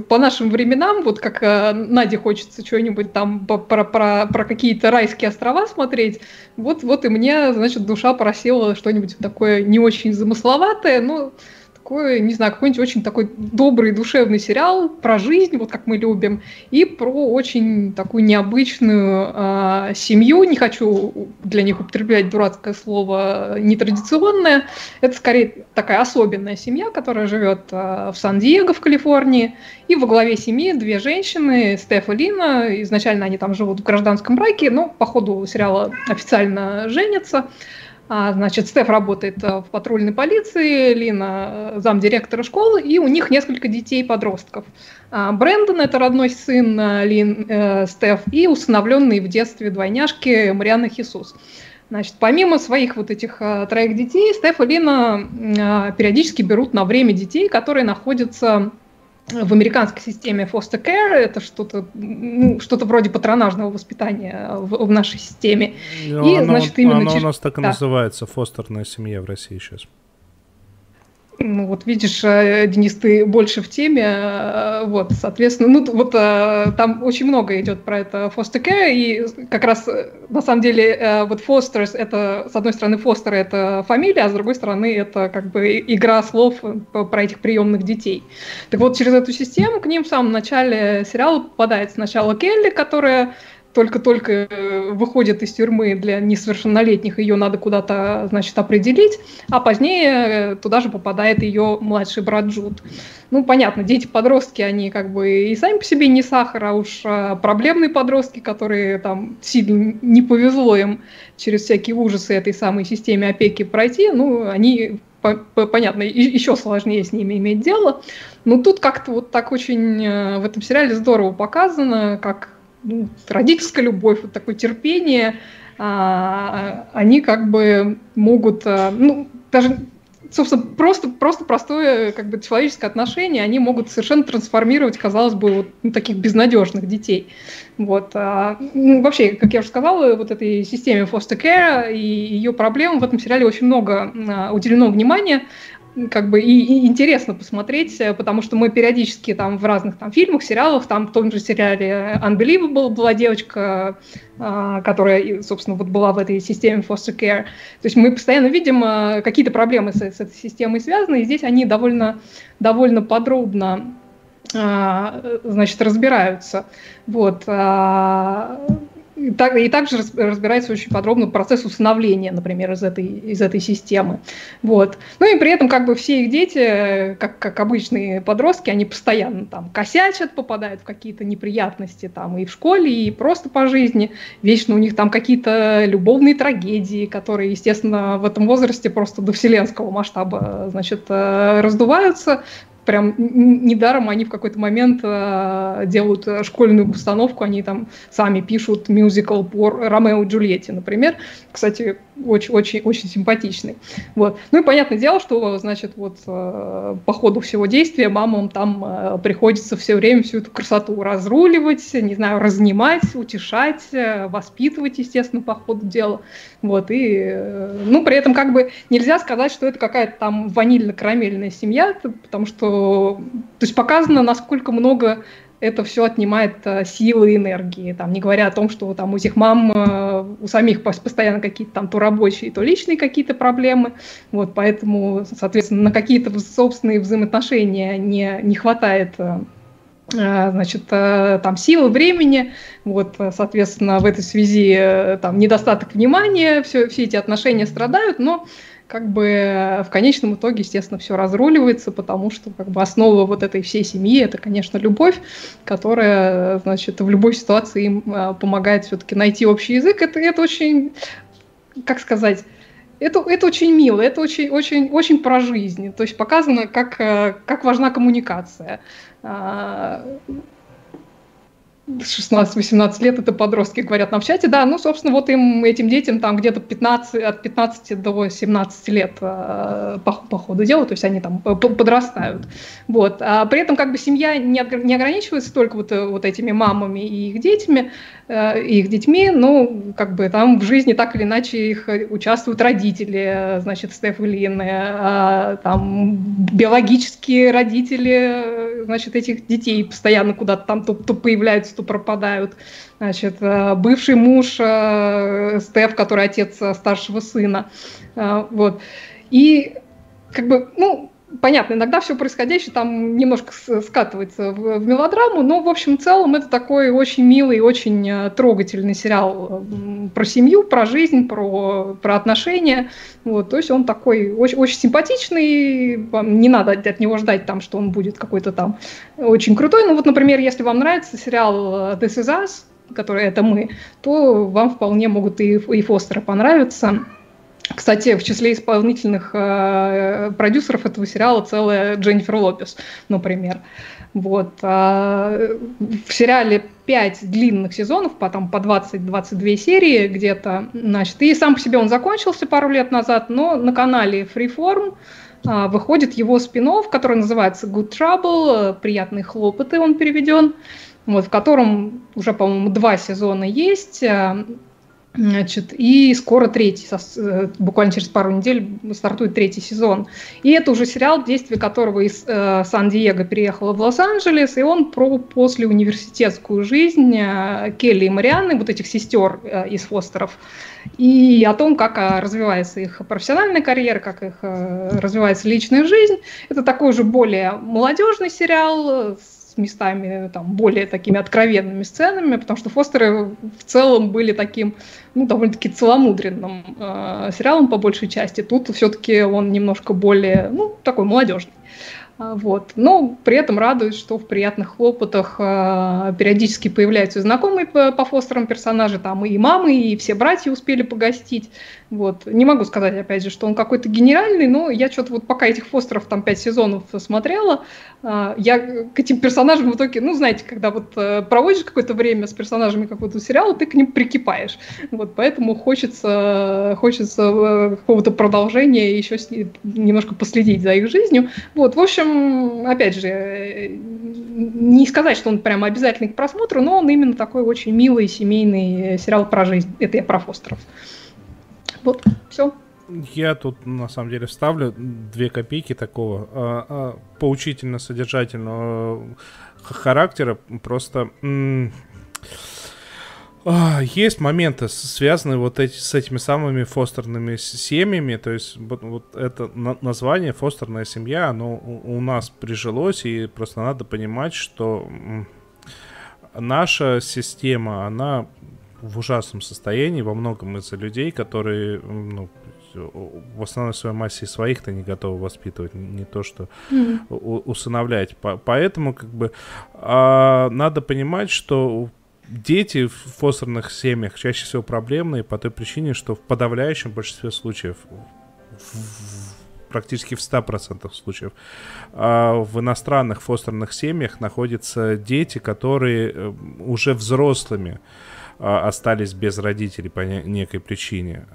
по нашим временам, вот как Наде хочется чего-нибудь там про, про, про какие-то райские острова смотреть, вот, вот и мне, значит, душа просела что-нибудь такое не очень замысловатое, но такое, не знаю, какой-нибудь очень такой добрый душевный сериал про жизнь, вот как мы любим, и про очень такую необычную э, семью. Не хочу для них употреблять дурацкое слово нетрадиционное. Это скорее такая особенная семья, которая живет э, в Сан-Диего, в Калифорнии. И во главе семьи две женщины, Стеф и Лина. Изначально они там живут в гражданском браке, но по ходу сериала официально женятся. Значит, Стеф работает в патрульной полиции, Лина замдиректора школы, и у них несколько детей-подростков. Брэндон – это родной сын Лин, э, Стеф, и усыновленные в детстве двойняшки Марианна и Хисус. Значит, помимо своих вот этих э, троих детей, Стеф и Лина э, периодически берут на время детей, которые находятся в американской системе foster care. Это что-то, ну, что-то вроде патронажного воспитания в, в нашей системе. Но и, оно, значит, именно оно через... у нас так и да. называется, фостерная семья в России сейчас. Ну вот видишь, Денис, ты больше в теме, вот, соответственно, ну вот там очень много идет про это foster care, и как раз на самом деле вот Fosters, это, с одной стороны, Фостер это фамилия, а с другой стороны это как бы игра слов про этих приемных детей. Так вот, через эту систему к ним в самом начале сериала попадает сначала Келли, которая только-только выходит из тюрьмы для несовершеннолетних, ее надо куда-то, значит, определить, а позднее туда же попадает ее младший брат Джуд. Ну, понятно, дети-подростки, они как бы и сами по себе не сахар, а уж проблемные подростки, которые там сильно не повезло им через всякие ужасы этой самой системе опеки пройти, ну, они... Понятно, еще сложнее с ними иметь дело. Но тут как-то вот так очень в этом сериале здорово показано, как Ну, родительская любовь, вот такое терпение, а, они как бы могут, а, ну, даже, собственно, просто, просто простое как бы человеческое отношение, они могут совершенно трансформировать, казалось бы, вот, ну, таких безнадежных детей. Вот. А, ну, вообще, как я уже сказала, вот этой системе foster care и ее проблемам в этом сериале очень много а, уделено внимания. Как бы и, и интересно посмотреть, потому что мы периодически там в разных там фильмах, сериалах, там в том же сериале Unbelievable была девочка, которая, собственно, вот была в этой системе foster care. То есть мы постоянно видим какие-то проблемы с, с этой системой связаны, и здесь они довольно, довольно подробно, значит, разбираются. Вот. И, так, и также разбирается очень подробно процесс усыновления, например, из этой, из этой системы. Вот. Ну и при этом как бы все их дети, как, как обычные подростки, они постоянно там косячат, попадают в какие-то неприятности там и в школе, и просто по жизни. Вечно у них там какие-то любовные трагедии, которые, естественно, в этом возрасте просто до вселенского масштаба, значит, раздуваются. Прям недаром они в какой-то момент э, делают школьную постановку, они там сами пишут мюзикл по Ромео и Джульетте, например. Кстати, очень-очень-очень симпатичный. Вот. Ну и понятное дело, что, значит, вот э, по ходу всего действия мамам там э, приходится все время всю эту красоту разруливать, не знаю, разнимать, утешать, э, воспитывать, естественно, по ходу дела. Вот. И, э, ну, при этом как бы нельзя сказать, что это какая-то там ванильно-карамельная семья, потому что То есть показано, насколько много это все отнимает силы и энергии, там, не говоря о том, что там, у этих мам, у самих постоянно какие-то там то рабочие, то личные какие-то проблемы, вот, поэтому, соответственно, на какие-то собственные взаимоотношения не, не хватает, значит, там силы, времени, вот, соответственно, в этой связи там недостаток внимания, все, все эти отношения страдают, но как бы в конечном итоге, естественно, все разруливается, потому что как бы основа вот этой всей семьи – это, конечно, любовь, которая, значит, в любой ситуации им помогает все-таки найти общий язык. Это, это очень, как сказать, это, это очень мило, это очень, очень, очень про жизнь. То есть показано, как, как важна коммуникация. шестнадцать-восемнадцать лет это подростки говорят нам в чате, да, ну, собственно, вот им, этим детям там где-то пятнадцать, от пятнадцати до семнадцати лет по, по ходу дела, то есть они там подрастают, вот, а при этом как бы семья не, не ограничивается только вот, вот этими мамами и их детьми, и их детьми, ну, как бы там в жизни так или иначе их участвуют родители, значит, Стеф и Лина, там биологические родители, значит, этих детей постоянно куда-то там то, то появляются, то пропадают, значит, бывший муж Стеф, который отец старшего сына, вот, и как бы, ну, понятно, иногда все происходящее там немножко скатывается в, в мелодраму, но в общем целом это такой очень милый, очень трогательный сериал про семью, про жизнь, про, про отношения. Вот, то есть он такой очень, очень симпатичный, вам не надо от него ждать, там, что он будет какой-то там очень крутой. Ну вот, например, если вам нравится сериал This Is Us, который «Это мы», то вам вполне могут и, и Фостеры понравиться. Кстати, в числе исполнительных э, продюсеров этого сериала целая Дженнифер Лопес, например. Вот. А в сериале пять длинных сезонов, потом по двадцать-двадцать две серии где-то. Значит, и сам по себе он закончился пару лет назад, но на канале Freeform а, выходит его спин-офф, который называется Good Trouble, «Приятные хлопоты» он переведен, вот, в котором уже, по-моему, два сезона есть. Значит, и скоро третий, буквально через пару недель стартует третий сезон. И это уже сериал, действие которого из э, Сан-Диего переехала в Лос-Анджелес, и он про послеуниверситетскую жизнь э, Келли и Марианны, вот этих сестер э, из Фостеров, и о том, как э, развивается их профессиональная карьера, как их э, развивается личная жизнь. Это такой же более молодежный сериал, с местами там более такими откровенными сценами, потому что «Фостеры» в целом были таким, ну, довольно-таки целомудренным э, сериалом по большей части. Тут все-таки он немножко более, ну, такой молодежный. Вот. Но при этом радует, что в «Приятных хлопотах» э, периодически появляются знакомые по, по Фостерам персонажи, там и мамы, и все братья успели погостить. Вот. Не могу сказать, опять же, что он какой-то гениальный, но я что-то вот пока этих Фостеров там пять сезонов смотрела, э, я к этим персонажам в итоге, ну, знаете, когда вот э, проводишь какое-то время с персонажами какого-то сериала, ты к ним прикипаешь. Вот. Поэтому хочется, хочется какого-то продолжения, еще с, немножко последить за их жизнью. Вот. В общем, опять же, не сказать, что он прям обязательный к просмотру, но он именно такой очень милый семейный сериал про жизнь. Это я про Фостеров. Вот, все. Я тут, на самом деле, вставлю две копейки такого а, а, поучительно-содержательного характера. Просто... М- Есть моменты, связанные вот эти, с этими самыми фостерными семьями, то есть вот, вот это название «фостерная семья», оно у нас прижилось, и просто надо понимать, что наша система, она в ужасном состоянии во многом из-за людей, которые, ну, в основной своей массе своих-то не готовы воспитывать, не то что mm-hmm. у- усыновлять. По- поэтому как бы а, надо понимать, что дети в фостерных семьях чаще всего проблемные по той причине, что в подавляющем большинстве случаев, в, практически в ста процентах случаев, а, в иностранных фостерных семьях находятся дети, которые уже взрослыми остались без родителей по некой причине,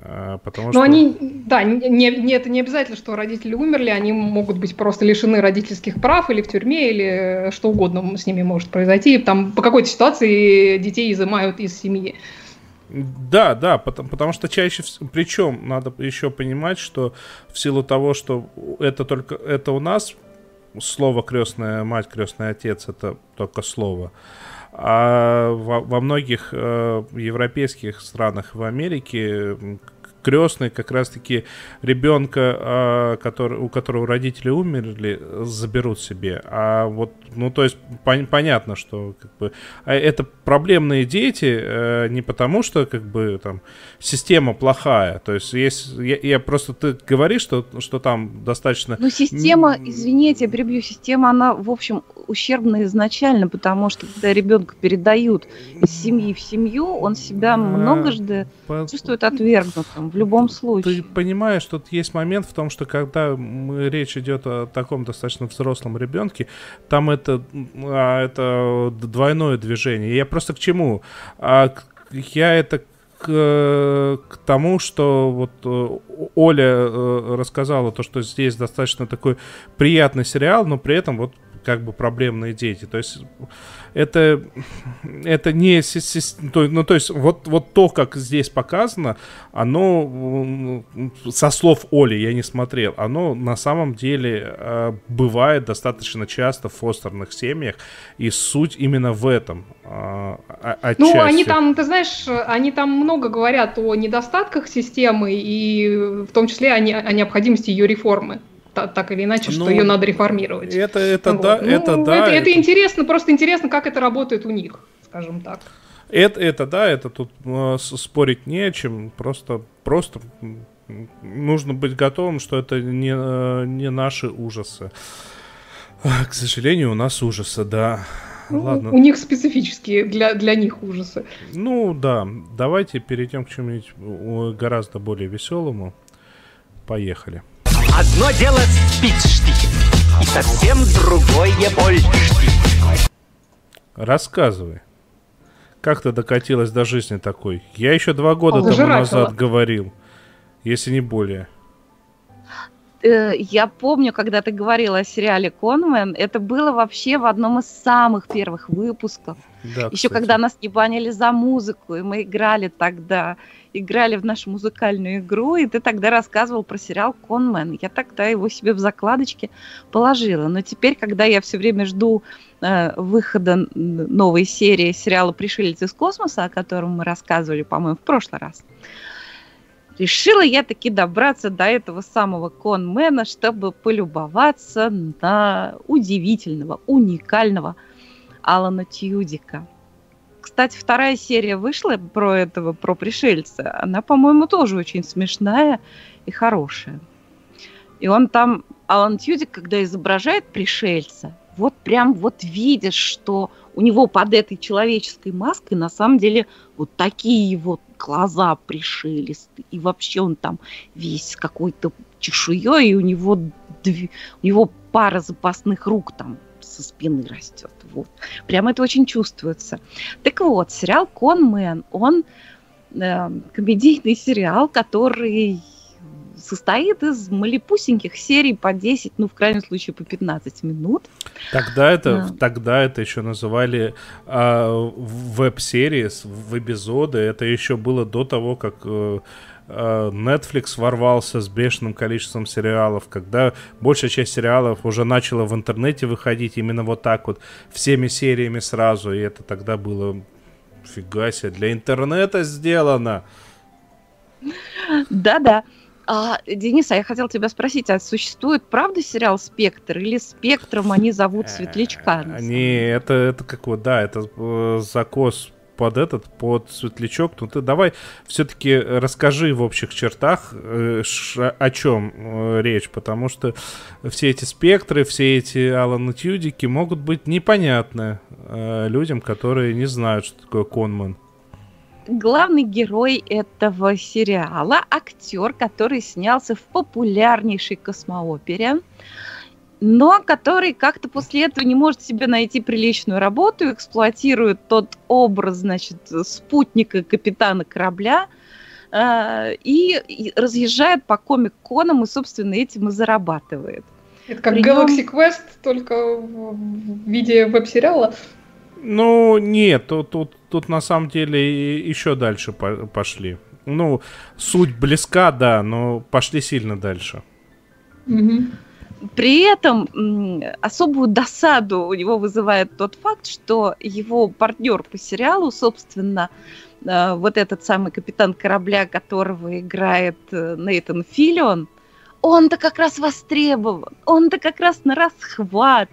потому что... Но они, да, не, не, это не обязательно, что родители умерли, они могут быть просто лишены родительских прав или в тюрьме, или что угодно с ними может произойти, там по какой-то ситуации детей изымают из семьи. Да, да, потому, потому что чаще, причем надо еще понимать, что в силу того, что это только, это у нас слово крестная мать, крестный отец, это только слово. А во, во многих э, европейских странах, в Америке, крестный как раз-таки ребенка, э, который, у которого родители умерли, заберут себе. А вот, ну, то есть пон- понятно, что как бы, это проблемные дети, э, не потому что как бы там система плохая. То есть есть, я, я просто ты говоришь, что, что там достаточно. Ну, система, извините, я перебью, система, она, в общем, ущербно изначально, потому что когда ребенка передают из семьи в семью, он себя многожды По... чувствует отвергнутым в любом случае. Ты понимаешь, тут есть момент в том, что когда мы, речь идет о таком достаточно взрослом ребенке, там это, это двойное движение. Я просто к чему? Я это К, к тому, что вот Оля рассказала, то, что здесь достаточно такой приятный сериал, но при этом вот как бы проблемные дети. То есть это, это не... Ну, то есть вот, вот то, как здесь показано, оно, со слов Оли, я не смотрел, оно на самом деле бывает достаточно часто в фостерных семьях, и суть именно в этом. Отчасти. Ну, они там, ты знаешь, они там много говорят о недостатках системы и в том числе о, не, о необходимости ее реформы. Та, так или иначе, ну, что ее надо реформировать. Это, это вот. да, ну, это да. Это, это, это интересно, просто интересно, как это работает у них, скажем так. Это, это да, это тут э, спорить не о чем, просто, просто нужно быть готовым, что это не, не наши ужасы. К сожалению, у нас ужасы, да. Ну, ладно. У них специфические для, для них ужасы. Ну да, давайте перейдем к чему-нибудь гораздо более веселому. Поехали. Одно дело спить штики, и совсем другое боль штики. Рассказывай. Как ты докатилась до жизни такой? Я еще два года О, тому жрачила. назад говорил, если не более. Я помню, когда ты говорила о сериале «Конмен», это было вообще в одном из самых первых выпусков. Да, еще кстати. Когда нас не банили за музыку, и мы играли тогда, играли в нашу музыкальную игру, и ты тогда рассказывал про сериал «Конмен». Я тогда его себе в закладочке положила. Но теперь, когда я все время жду э, выхода новой серии сериала «Пришелец из космоса», о котором мы рассказывали, по-моему, в прошлый раз, решила я таки добраться до этого самого Конмена, чтобы полюбоваться на удивительного, уникального Алана Тьюдика. Кстати, вторая серия вышла про этого, про пришельца. Она, по-моему, тоже очень смешная и хорошая. И он там, Алан Тьюдик, когда изображает пришельца, вот прям вот видишь, что у него под этой человеческой маской на самом деле вот такие вот глаза пришелестые. И вообще он там весь какой-то чешуей, и у него, дв... у него пара запасных рук там со спины растет. Вот. Прям это очень чувствуется. Так вот, сериал «Конмен», он э, комедийный сериал, который состоит из малепусеньких серий по десять, ну, в крайнем случае, по пятнадцать минут. Тогда это, да. тогда это еще называли э, веб-серии, веб-эпизоды. Это еще было до того, как э, Netflix ворвался с бешеным количеством сериалов, когда большая часть сериалов уже начала в интернете выходить именно вот так вот, всеми сериями сразу. И это тогда было, фига себе, для интернета сделано. Да-да. А, Денис, а я хотела тебя спросить, а существует, правда, сериал «Спектр» или «Спектром» они зовут Светлячка? Не, это, это как вот, да, это э, закос под этот, под Светлячок. Ну ты давай все-таки расскажи в общих чертах, о чем речь, потому что все эти спектры, все эти Аланы Тьюдики могут быть непонятны людям, которые не знают, что такое Конмен. Главный герой этого сериала – актер, который снялся в популярнейшей космоопере, но который как-то после этого не может себе найти приличную работу, эксплуатирует тот образ, значит, спутника капитана корабля э, и разъезжает по комик-конам и, собственно, этим и зарабатывает. Это как При Galaxy нем... Quest, только в виде веб-сериала? Ну, нет, тут, тут, тут на самом деле еще дальше пошли. Ну, суть близка, да, но пошли сильно дальше. Угу. При этом особую досаду у него вызывает тот факт, что его партнер по сериалу, собственно, вот этот самый капитан корабля, которого играет Нейтан Филлион, он-то как раз востребован, он-то как раз на расхват,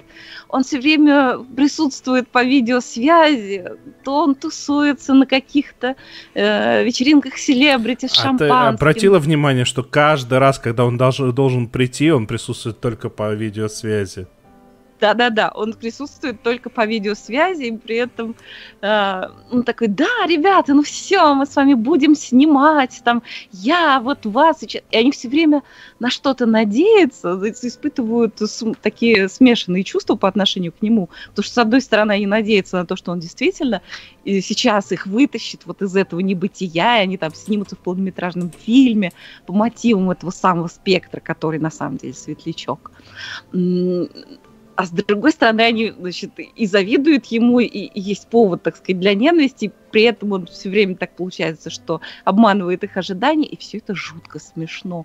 он все время присутствует по видеосвязи, то он тусуется на каких-то э, вечеринках селебрити с а шампанским. Ты обратила внимание, что каждый раз, когда он должен, должен прийти, он присутствует только по видеосвязи? Да-да-да, он присутствует только по видеосвязи, и при этом э, он такой: да, ребята, ну все, мы с вами будем снимать, там, я вот вас, и они все время на что-то надеются, испытывают такие смешанные чувства по отношению к нему, потому что, с одной стороны, они надеются на то, что он действительно сейчас их вытащит вот из этого небытия, и они там снимутся в полнометражном фильме по мотивам этого самого спектра, который на самом деле Светлячок. А с другой стороны, они, значит, и завидуют ему, и есть повод, так сказать, для ненависти. При этом он все время так получается, что обманывает их ожидания, и все это жутко смешно.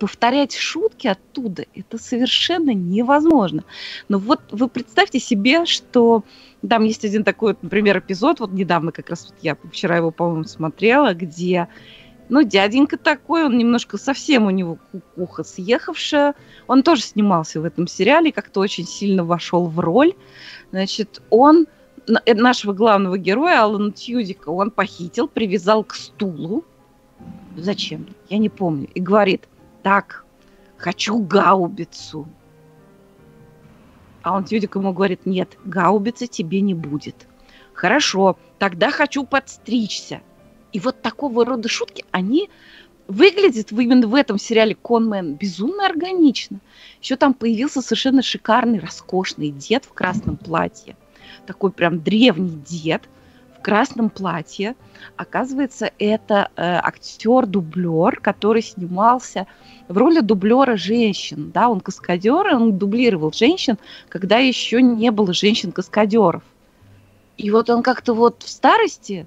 Повторять шутки оттуда – это совершенно невозможно. Но вот вы представьте себе, что там есть один такой, например, эпизод, вот недавно как раз, вот я вчера его, по-моему, смотрела, где... Ну, дяденька такой, он немножко совсем у него кукуха съехавшая. Он тоже снимался в этом сериале, как-то очень сильно вошел в роль. Значит, он, нашего главного героя, Алана Тьюдика, он похитил, привязал к стулу. Зачем? Я не помню. И говорит: так, хочу гаубицу. Алан Тьюдик ему говорит: нет, гаубицы тебе не будет. Хорошо, тогда хочу подстричься. И вот такого рода шутки, они выглядят именно в этом сериале «Конмен» безумно органично. Еще там появился совершенно шикарный, роскошный дед в красном платье. Такой прям древний дед в красном платье. Оказывается, это э, актер-дублер, который снимался в роли дублера женщин. Да? Он каскадер, он дублировал женщин, когда еще не было женщин-каскадеров. И вот он как-то вот в старости...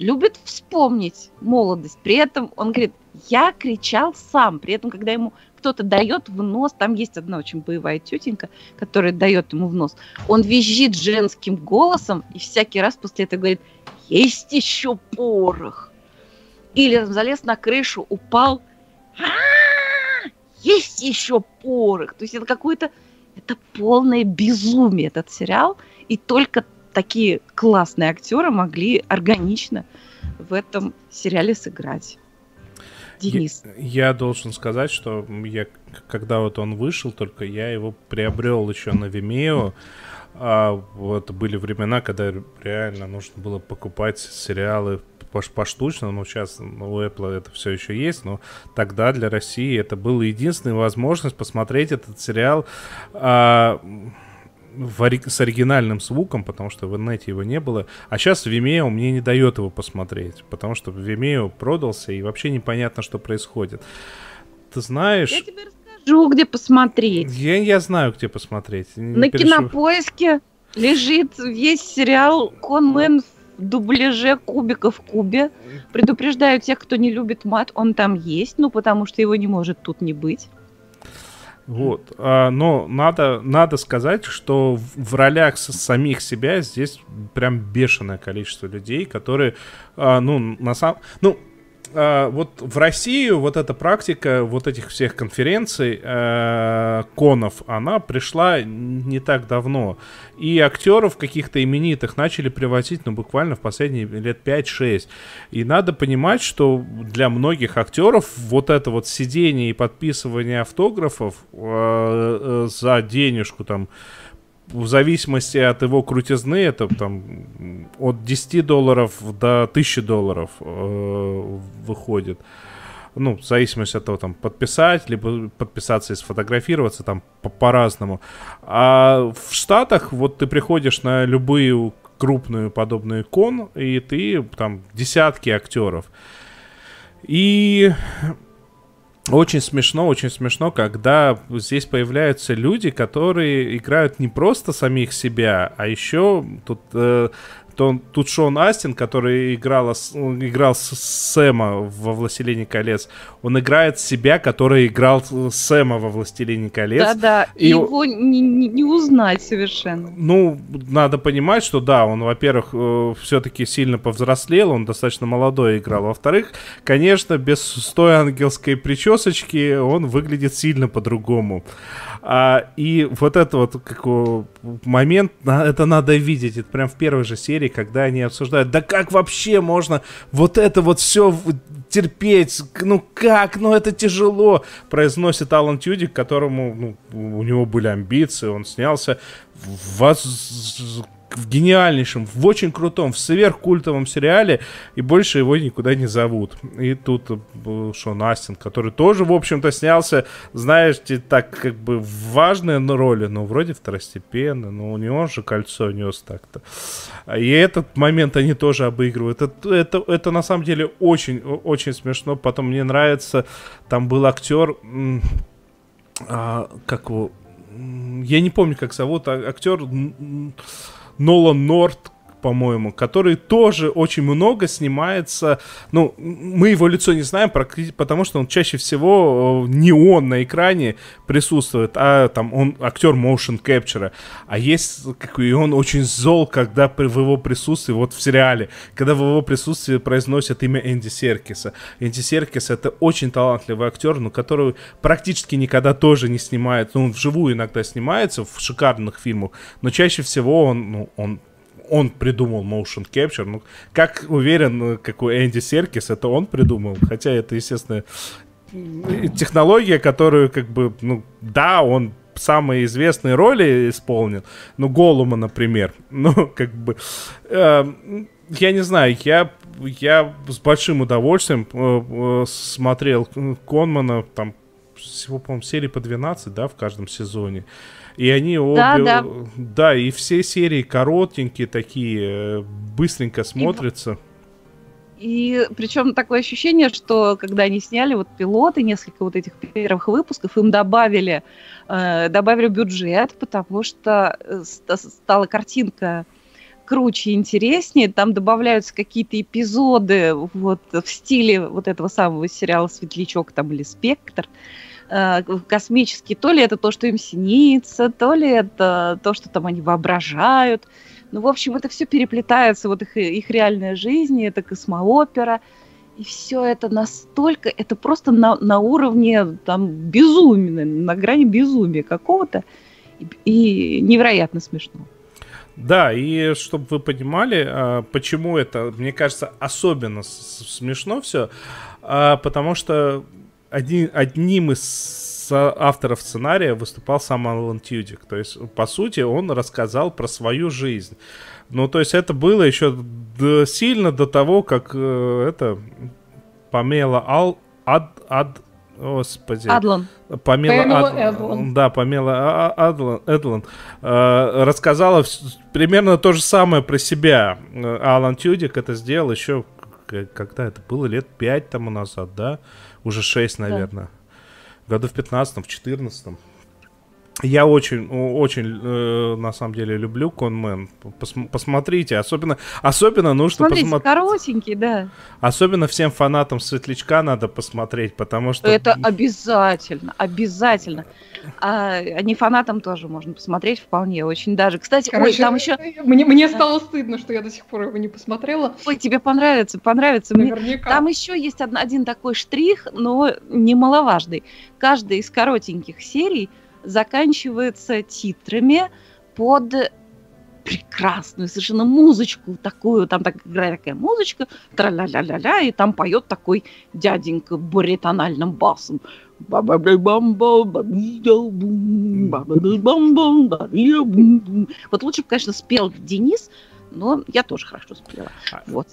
любит вспомнить молодость. При этом он говорит: я кричал сам. При этом, когда ему кто-то дает в нос, там есть одна очень боевая тетенька, которая дает ему в нос, он визжит женским голосом и всякий раз после этого говорит: есть еще порох. Или залез на крышу, упал, а-а-а, есть еще порох. То есть это какое-то, это полное безумие, этот сериал. И только такие классные актеры могли органично в этом сериале сыграть. Денис. Я, я должен сказать, что я, когда вот он вышел, только я его приобрел еще на Vimeo. А вот были времена, когда реально нужно было покупать сериалы поштучно, но сейчас у Apple это все еще есть, но тогда для России это была единственная возможность посмотреть этот сериал а, с оригинальным звуком, потому что в инете его не было. А сейчас Vimeo мне не дает его посмотреть, потому что Vimeo продался, и вообще непонятно, что происходит. Ты знаешь... Я тебе расскажу, где посмотреть. Я, я знаю, где посмотреть. На перешу... Кинопоиске лежит весь сериал «Конмен» в дубляже кубика в кубе. Предупреждаю тех, кто не любит мат, он там есть, ну потому что его не может тут не быть. Вот, но надо, надо сказать, что в ролях самих себя здесь прям бешеное количество людей, которые, ну, на самом... Ну, э, вот в Россию вот эта практика вот этих всех конференций, э, конов, она пришла не так давно. И актеров каких-то именитых начали привозить, ну, буквально в последние лет пять-шесть. И надо понимать, что для многих актеров вот это вот сидение и подписывание автографов э, э, за денежку там, в зависимости от его крутизны, это там от десяти долларов до тысячи долларов э, выходит. Ну, в зависимости от того, там, подписать, либо подписаться и сфотографироваться, там, по-разному. А в Штатах вот ты приходишь на любую крупную подобную кон, и ты, там, десятки актеров. И... Очень смешно, очень смешно, когда здесь появляются люди, которые играют не просто самих себя, а еще тут, э, то, тут Шон Астин, который играл, играл Сэма во «Властелине колец», он играет себя, который играл Сэма во «Властелине колец». Да-да, и его не, не, не узнать совершенно. Ну, надо понимать, что да, он, во-первых, э, все-таки сильно повзрослел, он достаточно молодой играл. Во-вторых, конечно, без той ангельской причесочки он выглядит сильно по-другому. А, и вот этот вот какой момент, это надо видеть, это прям в первой же серии, когда они обсуждают, да как вообще можно вот это вот все терпеть, ну как, ну это тяжело, произносит Алан Тьюдик, которому, ну, у него были амбиции, он снялся в, в гениальнейшем, в очень крутом, в сверхкультовом сериале, и больше его никуда не зовут. И тут был Шон Астин, который тоже, в общем-то, снялся, знаешь, так как бы в важной роли, но вроде второстепенно, но у него же кольцо нес так-то. И этот момент они тоже обыгрывают. Это, это, это на самом деле очень-очень смешно. Потом мне нравится, там был актер, а, как его, я не помню, как зовут, а, актер... Нолан Норт, по-моему, который тоже очень много снимается. Ну, мы его лицо не знаем, потому что он чаще всего не он на экране присутствует, а там он актер motion capture. А есть, как и он очень зол, когда в его присутствии, вот в сериале, когда в его присутствии произносят имя Энди Серкиса. Энди Серкис — это очень талантливый актер, но который практически никогда тоже не снимает. Ну, он вживую иногда снимается в шикарных фильмах, но чаще всего он, ну, он Он придумал motion capture. Ну, как уверен, какой Энди Серкис, это он придумал. Хотя это, естественно, технология, которую, как бы, ну, да, он самые известные роли исполнил. Ну, Голлума, например. Ну, как бы... Э, я не знаю, я, я с большим удовольствием э, э, смотрел Конмена, там, всего, по-моему, серии по двенадцать, да, в каждом сезоне. И они обе... Да, да. Да, и все серии коротенькие такие, быстренько смотрятся. И, и причем такое ощущение, что когда они сняли вот пилоты, несколько вот этих первых выпусков, им добавили, э, добавили бюджет, потому что стала картинка круче, интереснее, там добавляются какие-то эпизоды вот в стиле вот этого самого сериала «Светлячок» там или «Спектр», космические, то ли это то, что им снится, то ли это то, что там они воображают. Ну, в общем, это все переплетается, вот их, их реальная жизнь, это космоопера, и все это настолько, это просто на, на уровне там безумия, на грани безумия какого-то, и, и невероятно смешно. Да, и чтобы вы понимали, почему это, мне кажется, особенно смешно все, потому что Один, одним из авторов сценария выступал сам Алан Тьюдик. То есть, по сути, он рассказал про свою жизнь. Ну, то есть, это было еще до, сильно до того, как э, это Памела Ал, Ад, Ад, господи, Адлон. Памела Адлон. Да, Памела Адлон, Адлон э, рассказала примерно то же самое про себя. Алан Тьюдик это сделал еще, когда это было, лет пять тому назад, да? Уже шесть, наверное. Да. Году в пятнадцатом, в четырнадцатом. Я очень, очень, э, на самом деле, люблю Конмен. Пос, посмотрите, особенно, особенно нужно посмотреть. Коротенький, да. Особенно всем фанатам Светлячка надо посмотреть, потому что... Это обязательно, обязательно. А не фанатам тоже можно посмотреть вполне, очень даже. Кстати, короче, ой, там еще... Мне, мне стало стыдно, что я до сих пор его не посмотрела. Ой, тебе понравится, понравится. Мне... Там еще есть один, один такой штрих, но немаловажный. Каждая из коротеньких серий заканчивается титрами под прекрасную совершенно музычку такую, там так, играет такая музычка, тра-ля-ля-ля-ля, и там поет такой дяденька баритональным басом. Вот лучше бы, конечно, спел Денис, но я тоже хорошо спела. Вот.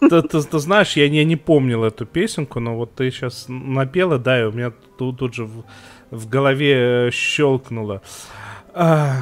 Ты, ты, ты знаешь, я, я не помнил эту песенку, но вот ты сейчас напела, да, и у меня тут, тут же в, в голове щелкнуло. А,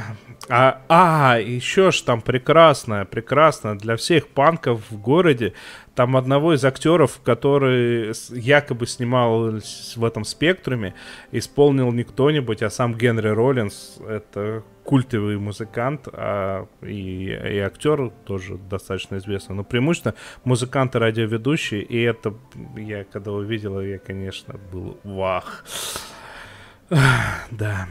а, а еще ж там прекрасно, прекрасно для всех панков в городе. Там одного из актеров, который якобы снимал в этом спектруме, исполнил не кто-нибудь, а сам Генри Роллинс. Это культовый музыкант, а, и, и актер тоже достаточно известный. Но преимущественно музыкант и радиоведущий. И это я когда увидел, я, конечно, был вах. Да.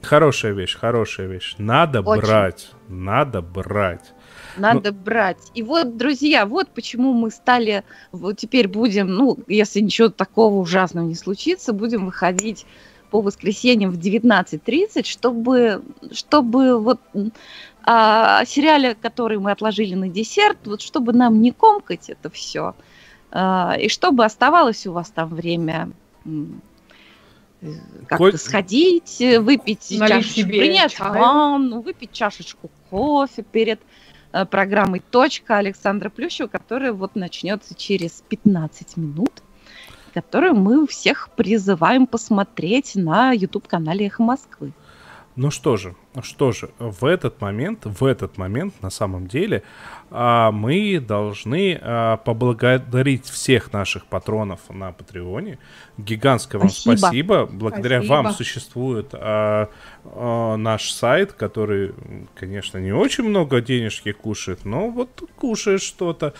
Хорошая вещь, хорошая вещь. Надо Очень. брать, надо брать. Надо Но... брать. И вот, друзья, вот почему мы стали, вот теперь будем, ну, если ничего такого ужасного не случится, будем выходить по воскресеньям в девятнадцать тридцать, чтобы, чтобы вот а, сериале, который мы отложили на десерт, вот чтобы нам не комкать это все, а, и чтобы оставалось у вас там время... Как-то Ко... сходить, выпить чашечку, принять ванну, выпить чашечку кофе перед э, программой «Точка» Александра Плющева, которая вот начнется через пятнадцать минут, которую мы всех призываем посмотреть на YouTube-канале «Эхо Москвы». Ну что же, что же, в этот момент, в этот момент, на самом деле, а, мы должны а, поблагодарить всех наших патронов на Патреоне. Гигантское вам спасибо. спасибо. Благодаря спасибо. вам существует а, а, наш сайт, который, конечно, не очень много денежки кушает, но вот тут кушает что-то.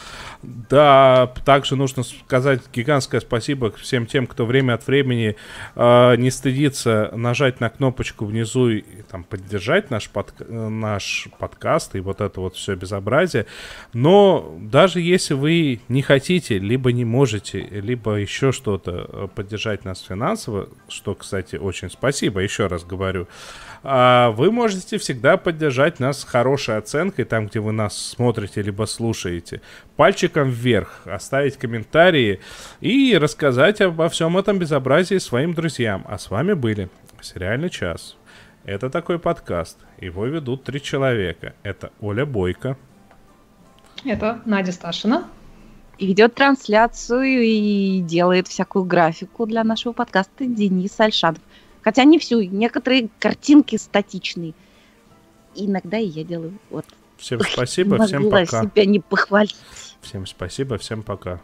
Да, также нужно сказать гигантское спасибо всем тем, кто время от времени а, не стыдится нажать на кнопочку внизу и там поддержать Наш, подка- наш подкаст и вот это вот все безобразие. Но даже если вы не хотите, либо не можете, либо еще что-то поддержать нас финансово, что, кстати, очень спасибо, еще раз говорю, вы можете всегда поддержать нас хорошей оценкой, там, где вы нас смотрите либо слушаете, пальчиком вверх, оставить комментарии и рассказать обо всем этом безобразии своим друзьям. А с вами были «Сериальный час». Это такой подкаст. Его ведут три человека. Это Оля Бойко. Это Надя Сташина. И ведет трансляцию и делает всякую графику для нашего подкаста Денис Альшанов. Хотя не всю. Некоторые картинки статичные. Иногда и я делаю. Вот. Всем спасибо. Ой, всем пока. Могла себя не похвалить. Всем спасибо. Всем пока.